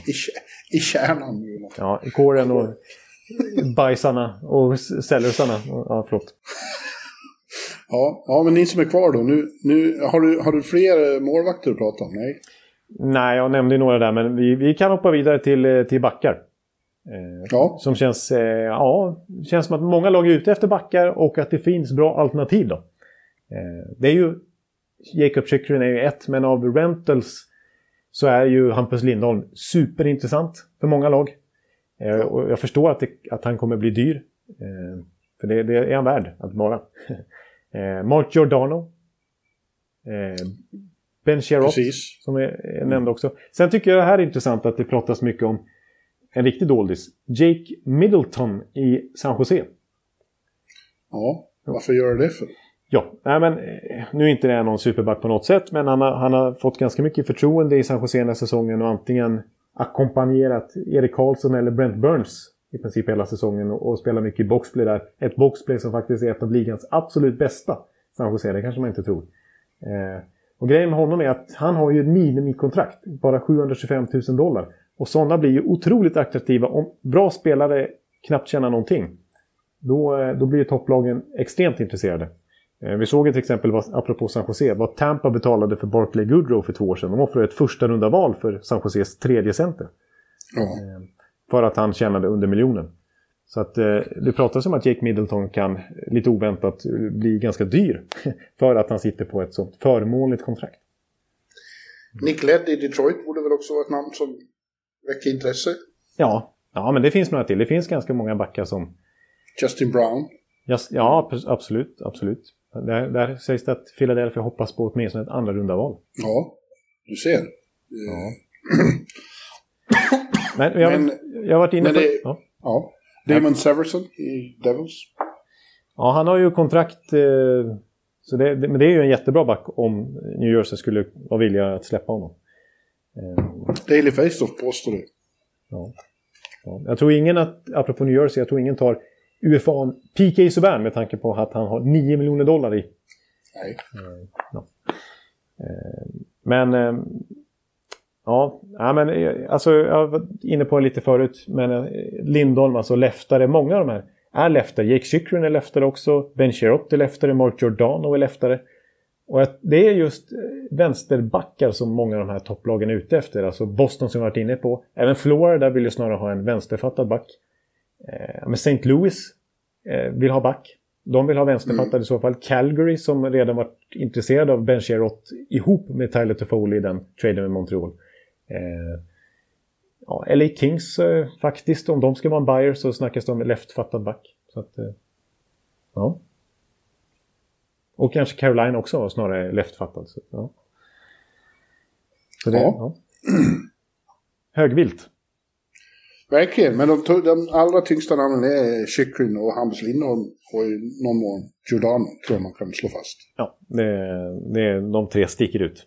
I kärnan. Ja, i kåren och bajsarna och sellersarna. Ja, förlåt. Ja, men ni som är kvar då, nu har du fler målvakter att prata om? Nej, jag nämnde några där, men vi kan hoppa vidare till backar. Som känns, känns som att många lag är ute efter backar och att det finns bra alternativ då. Det är ju, Jacob Chychrun är ju ett, men av rentals så är ju Hampus Lindholm superintressant för många lag. Och jag förstår att han kommer bli dyr. För det är han värd att vara. Mark Giordano, Ben Sherratt, som är nämnd också. Sen tycker jag det här är intressant att det pratas mycket om en riktig doldis, Jake Middleton i San Jose. Ja, varför gör du det för? Ja, nej, men nu är inte det någon superback på något sätt, men han har fått ganska mycket förtroende i San Jose den här säsongen, och antingen ackompanjerat Erik Karlsson eller Brent Burns i princip hela säsongen, och spelar mycket boxplay där. Ett boxplay som faktiskt är ett av ligans absolut bästa, San Jose, det kanske man inte tror. Och grejen med honom är att han har ju ett minimikontrakt, bara $725,000. Och sådana blir ju otroligt attraktiva. Om bra spelare knappt tjänar någonting, då blir ju topplagen extremt intresserade. Vi såg till exempel, apropå San Jose, vad Tampa betalade för Barclay Goodrow för 2 år sedan. De offrade ett första runda val för San Joses 3:e center. För att han tjänade under miljonen. Så att det pratas om att Jake Middleton kan lite oväntat bli ganska dyr för att han sitter på ett sånt förmånligt kontrakt. Nick Ledd i Detroit borde väl också vara ett namn som väcker intresse? Ja, men det finns några till. Det finns ganska många backar som... Justin Brown? Ja, absolut. Absolut. Där sägs det att Philadelphia hoppas på åtminstone ett andra runda val. Ja, du ser. Ja. Men jag har varit inne på... Ja. Damon Severson i Devils. Ja, han har ju kontrakt... Så men det är ju en jättebra back om New Jersey skulle vara villiga att släppa honom. Daily Faceoff påstår du. Ja. Jag tror ingen att, apropå New Jersey, jag tror ingen tar UFA:n PK Subban med tanke på att han har $9 miljoner i. Nej. No. Jag var inne på det lite förut, men Lindholm, alltså leftare, många av de här är leftare. Jake Chychrun är leftare också. Ben Chirot är leftare. Mark Giordano är leftare. Och det är just vänsterbackar som många av de här topplagen är ute efter. Alltså Boston som vi varit inne på. Även Florida där vill ju snarare ha en vänsterfattad back. Men St. Louis vill ha back. De vill ha vänsterfattad i så fall. Calgary som redan varit intresserad av Ben Chirot ihop med Tyler Toffoli i den traden med Montreal. LA Kings faktiskt, om de ska vara en buyer så snackas de med leftfattad back. Så att, ja. Och kanske Caroline också var snarare leftfattad. Så, ja. Så det, ja. Högvilt. Verkligen, men de allra tyngsta namnen är Chychrun och Hampus Lindholm och någon mån Giordano tror man kan slå fast. Ja, de tre sticker ut.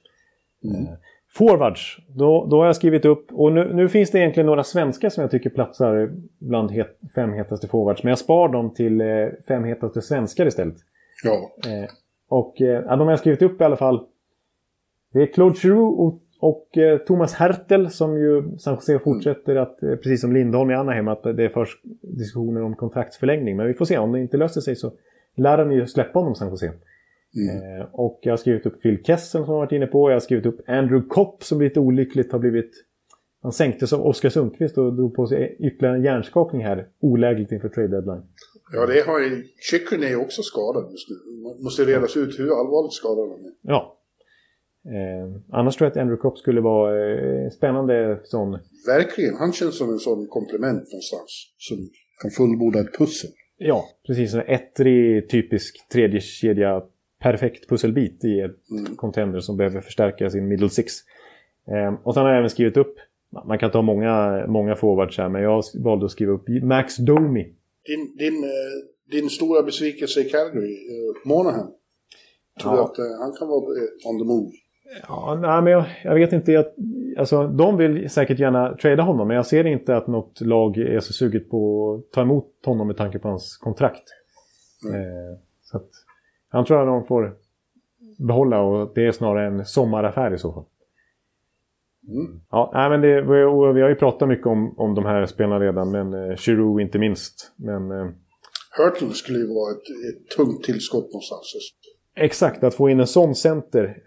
Forwards, då har jag skrivit upp. Och nu finns det egentligen några svenskar som jag tycker platsar bland fem hetaste forwards. Men jag spar dem till fem hetaste svenskar istället. Ja. De har jag skrivit upp i alla fall. Det är Claude Giroux och Thomas Hertel som ju San Jose fortsätter att, precis som Lindholm i Anaheim, att det är först diskussioner om kontraktsförlängning. Men vi får se, om det inte löser sig så lär de ju släppa honom San Jose. Mm. Och jag har skrivit upp Phil Kessel som har varit inne på. Jag har skrivit upp Andrew Kopp som lite olyckligt har blivit. Han sänktes av Oskar Sundqvist och drog på sig ytterligare en hjärnskakning här, olägligt inför trade deadline. Ja, det har ju Chicken är också skadad just nu. Man måste redas ut hur allvarligt skadad han är. Ja. Annars tror jag att Andrew Kopp skulle vara spännande sån. Verkligen, han känns som en sån komplement någonstans som kan fullborda ett pussel. Ja, precis, en ettrig typisk tredje kedja perfekt pusselbit i ett contender som behöver förstärka sin middle six. Och sen har jag även skrivit upp, man kan ta många forwards här, men jag valde att skriva upp Max Domi. Din stora besvikelse i Calgary, Monahan. Tror du att han kan vara on the move? Ja, nej, men jag vet inte. Alltså, de vill säkert gärna trada honom, men jag ser inte att något lag är så suget på att ta emot honom med tanke på hans kontrakt. Så att han tror att de får behålla, och det är snarare en sommaraffär i så fall. Ja, nej, men vi har ju pratat mycket om de här spelarna redan, men Giroux inte minst. Hurtle skulle ju vara ett tungt tillskott någonstans. Exakt, att få in en sån center.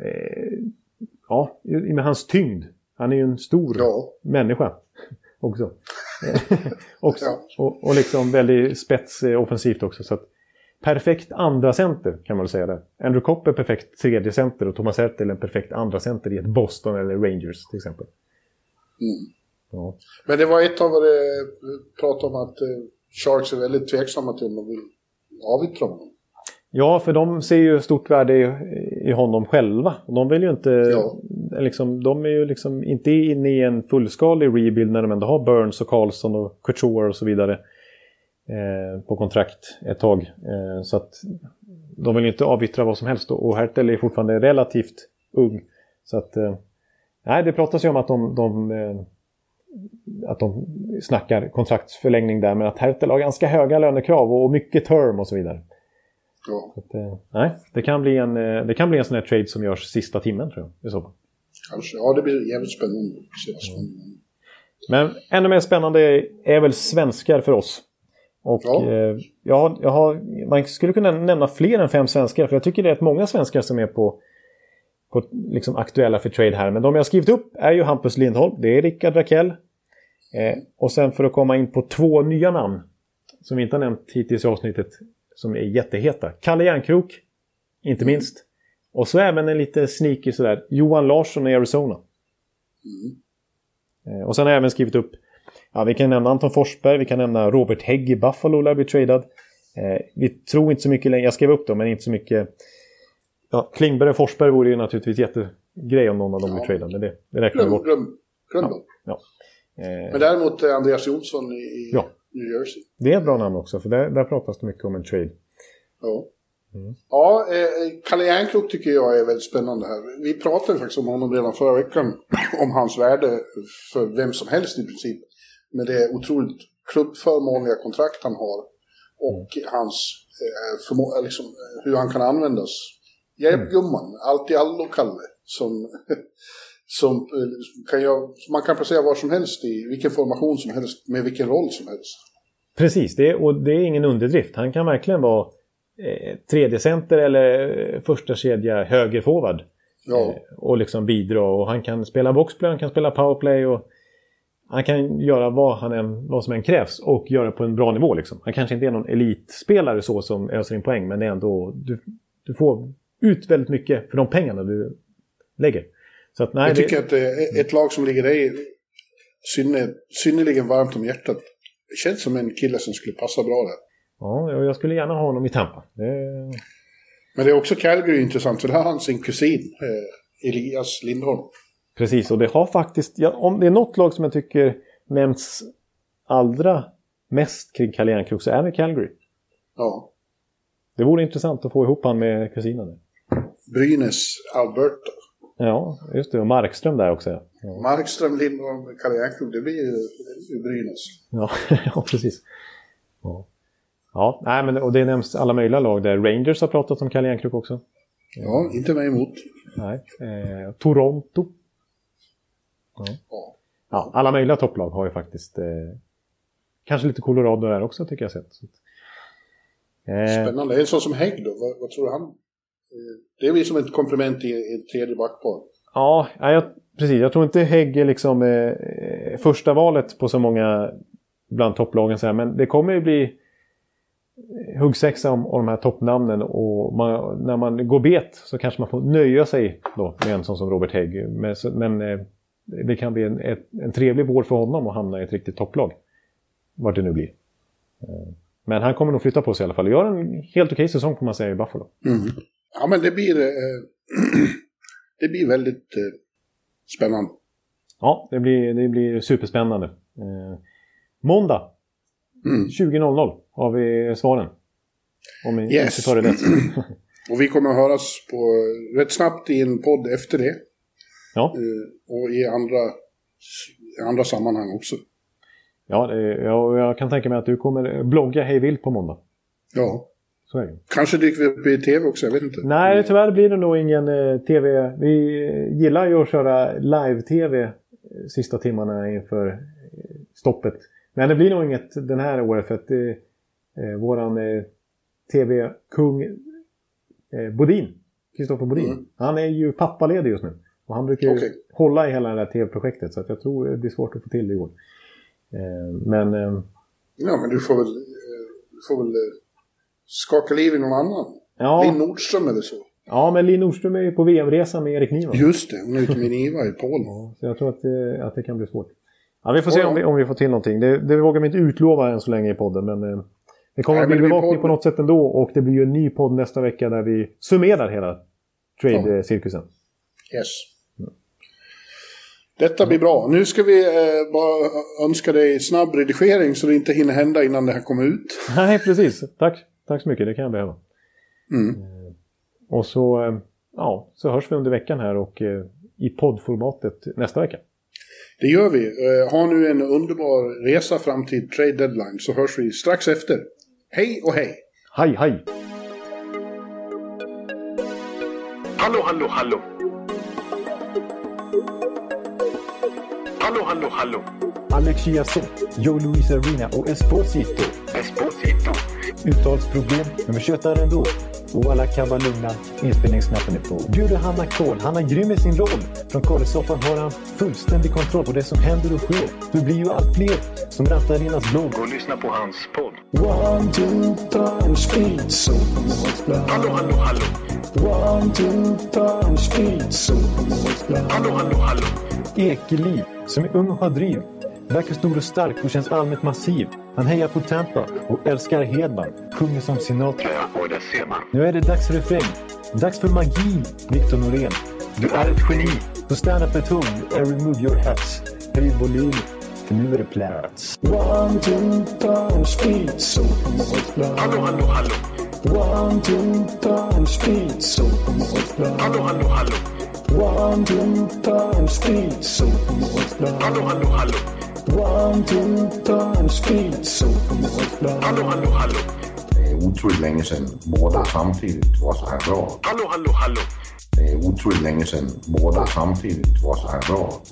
Ja, med hans tyngd. Han är ju en stor människa också. Och liksom väldigt spets offensivt också, så att perfekt andra center kan man väl säga det. Andrew Kopp är perfekt tredje center och Thomas Hertel är en perfekt andra center i ett Boston eller Rangers till exempel. Ja. Men det var ett av det prat om att Sharks är väldigt tveksamma till om de vill avyttra honom. Ja, för de ser ju stort värde i honom själva. De vill ju inte liksom, de är ju liksom inte inne i en fullskalig rebuild när de ändå har Burns och Karlsson och Couture och så vidare på kontrakt ett tag, så att de vill inte avvittra vad som helst, och Hertel är fortfarande relativt ung, så att nej, det pratas ju om att de snackar kontraktsförlängning där, men att Hertel har ganska höga lönekrav och mycket term och så vidare. Så att, nej, det kan bli en sån här trade som görs sista timmen, tror jag, i så fall. Kanske, ja, det blir jävligt spännande. Men ännu mer spännande är väl svenskar för oss. Och man skulle kunna nämna fler än fem svenskar, för jag tycker det är rätt många svenskar som är på liksom aktuella för trade här. Men de jag har skrivit upp är ju Hampus Lindholm, det är Rickard Rakell. Och sen för att komma in på två nya namn som vi inte har nämnt hittills i avsnittet som är jätteheta. Kalle Järnkrok, inte minst. Och så även en lite sneaky sådär, Johan Larsson i Arizona. Och sen har jag även skrivit upp, ja, vi kan nämna Anton Forsberg, vi kan nämna Robert Hägg i Buffalo lär bli tradad. Vi tror inte så mycket längre, jag skrev upp dem men inte så mycket. Ja, Klingberg och Forsberg vore ju naturligtvis jättegrej om någon av dem blir tradad, men det räknar vi bort. Ja. Men däremot Andreas Jonsson i New Jersey. Det är ett bra namn också, för där pratas det mycket om en trade. Ja. Mm. Ja, Kalle Järnkrok tycker jag är väldigt spännande här. Vi pratade faktiskt om honom redan förra veckan, om hans värde för vem som helst i princip. Men det är otroligt klubbförmånliga kontrakt han har och hans liksom, hur han kan användas. Hjälpgumman, allt i allo Kalle, som kan man kan placera var som helst i vilken formation som helst med vilken roll som helst. Precis, det är ingen underdrift. Han kan verkligen vara tredje center eller första kedja höger forward och liksom bidra, och han kan spela boxplay, han kan spela powerplay och han kan göra vad som än krävs och göra på en bra nivå liksom. Han kanske inte är någon elitspelare så som öser in poäng, men det är ändå du får ut väldigt mycket för de pengarna du lägger. Så att, nej, jag tycker att ett lag som ligger dig synnerligen varmt om hjärtat känns som en kille som skulle passa bra där. Ja, jag skulle gärna ha honom i Tampa. Men det är också Calgary intressant, för det har han sin kusin Elias Lindholm. Precis, och det har faktiskt, om det är något lag som jag tycker nämns allra mest kring Kalle Järnkrok så är det Calgary. Ja. Det vore intressant att få ihop han med kusinen. Brynäs, Alberta. Ja, just det, och Markström där också. Ja. Markström, Lindholm och Kalle Järnkrok, det blir ju Brynäs. Ja, precis. Ja. Ja, nej, men och det nämns alla möjliga lag där. Rangers har pratat om Kalle Järnkrok också. Ja, inte mig emot. Nej, Toronto. Ja, alla möjliga topplag har ju faktiskt kanske lite Colorado där också tycker jag sett. Spännande. En sån som Hägg då, vad tror du han? Det är väl som ett komplement i en tredje backpar. Ja, precis. Jag tror inte Hägg är liksom första valet på så många bland topplagen så här, men det kommer ju bli huggsexa om de här toppnamnen, och när man går bet så kanske man får nöja sig då med en sån som Robert Hägg, men det kan bli en trevlig vår för honom att hamna i ett riktigt topplag, vart det nu blir. Men han kommer nog flytta på sig i alla fall och göra en helt okej säsong får man säga i Buffalo. Ja, men det blir väldigt spännande. Ja, det blir superspännande. Måndag 20.00 har vi svaren. Om vi inte tar det rätt. Och vi kommer att höras på rätt snabbt i en podd efter det. Ja. Och i andra sammanhang också. Ja, jag kan tänka mig att du kommer blogga hejvilt på måndag. Ja. Så är det. Kanske dyker vi upp i tv också, jag vet inte. Nej, tyvärr blir det nog ingen tv. Vi gillar ju att köra live-tv sista timmarna inför stoppet. Men det blir nog inget den här året för att våran tv-kung Bodin, Kristoffer Bodin, han är ju pappaledig just nu. Och han brukar ju hålla i hela det här tv-projektet, så att jag tror det blir svårt att få till det i år. Men... ja, men du får väl skaka liv i någon annan. Ja. Linn Nordström eller så. Ja, men Linn Nordström är ju på VM-resan med Erik Niva. Just det, hon är ute med Niva i Polen. Ja, så jag tror att det kan bli svårt. Ja, vi får se om vi får till någonting. Det vågar vi inte utlova än så länge i podden, men det kommer att bli bevakning på något sätt ändå, och det blir ju en ny podd nästa vecka där vi summerar hela trade-cirkusen. Yes. Detta blir bra. Nu ska vi bara önska dig snabb redigering så det inte hinner hända innan det här kommer ut. Nej, precis. Tack så mycket. Det kan jag behöva. Och så hörs vi under veckan här och i poddformatet nästa vecka. Det gör vi. Ha nu en underbar resa fram till trade deadline, så hörs vi strax efter. Hej och hej! Hej, hej! Hallå, hallå, hallå! Hallå, hallå, hallå! Alex Chiazot, Joe Luis Arena och Esposito. Uttalsproblem, men vi tjötar ändå. Och alla kan vara lugna, inspelningsknappen är på. Bjuder Hanna Kohl, han är grym i sin roll. Från Kållesoffan har han fullständig kontroll på det som händer och sker. Du blir ju allt fler som rattar i hans blogg och lyssnar på hans podd. One, two, times speed, so hallå, hallå, hallå. One, two, times speed, so hallå, hallå, hallå. Ekelin, som är ung och har driv. Verkar stor och stark och känns allmänt massiv. Han hejar på Tampa och älskar Hedman. Sjunger som Sinatra. Ja, och det ser man. Nu är det dags för refräng. Dags för magi, Victor Norén. Du är ett geni. Så stand up at home and remove your hats. Höj volym, för nu är det plats. One, two, times speed, so hallå, hallå, hallå. One, two, times speed, so hallå, hallå, hallå. One, two, times speed, so hallå, hallå, hallå. One, two, times speed, so hallå, hallå, hallå. Det är otroligt länge sedan båda samtidigt var så här bra. Hallå, hallå, hallå. Det är otroligt länge sedan båda samtidigt var så här bra.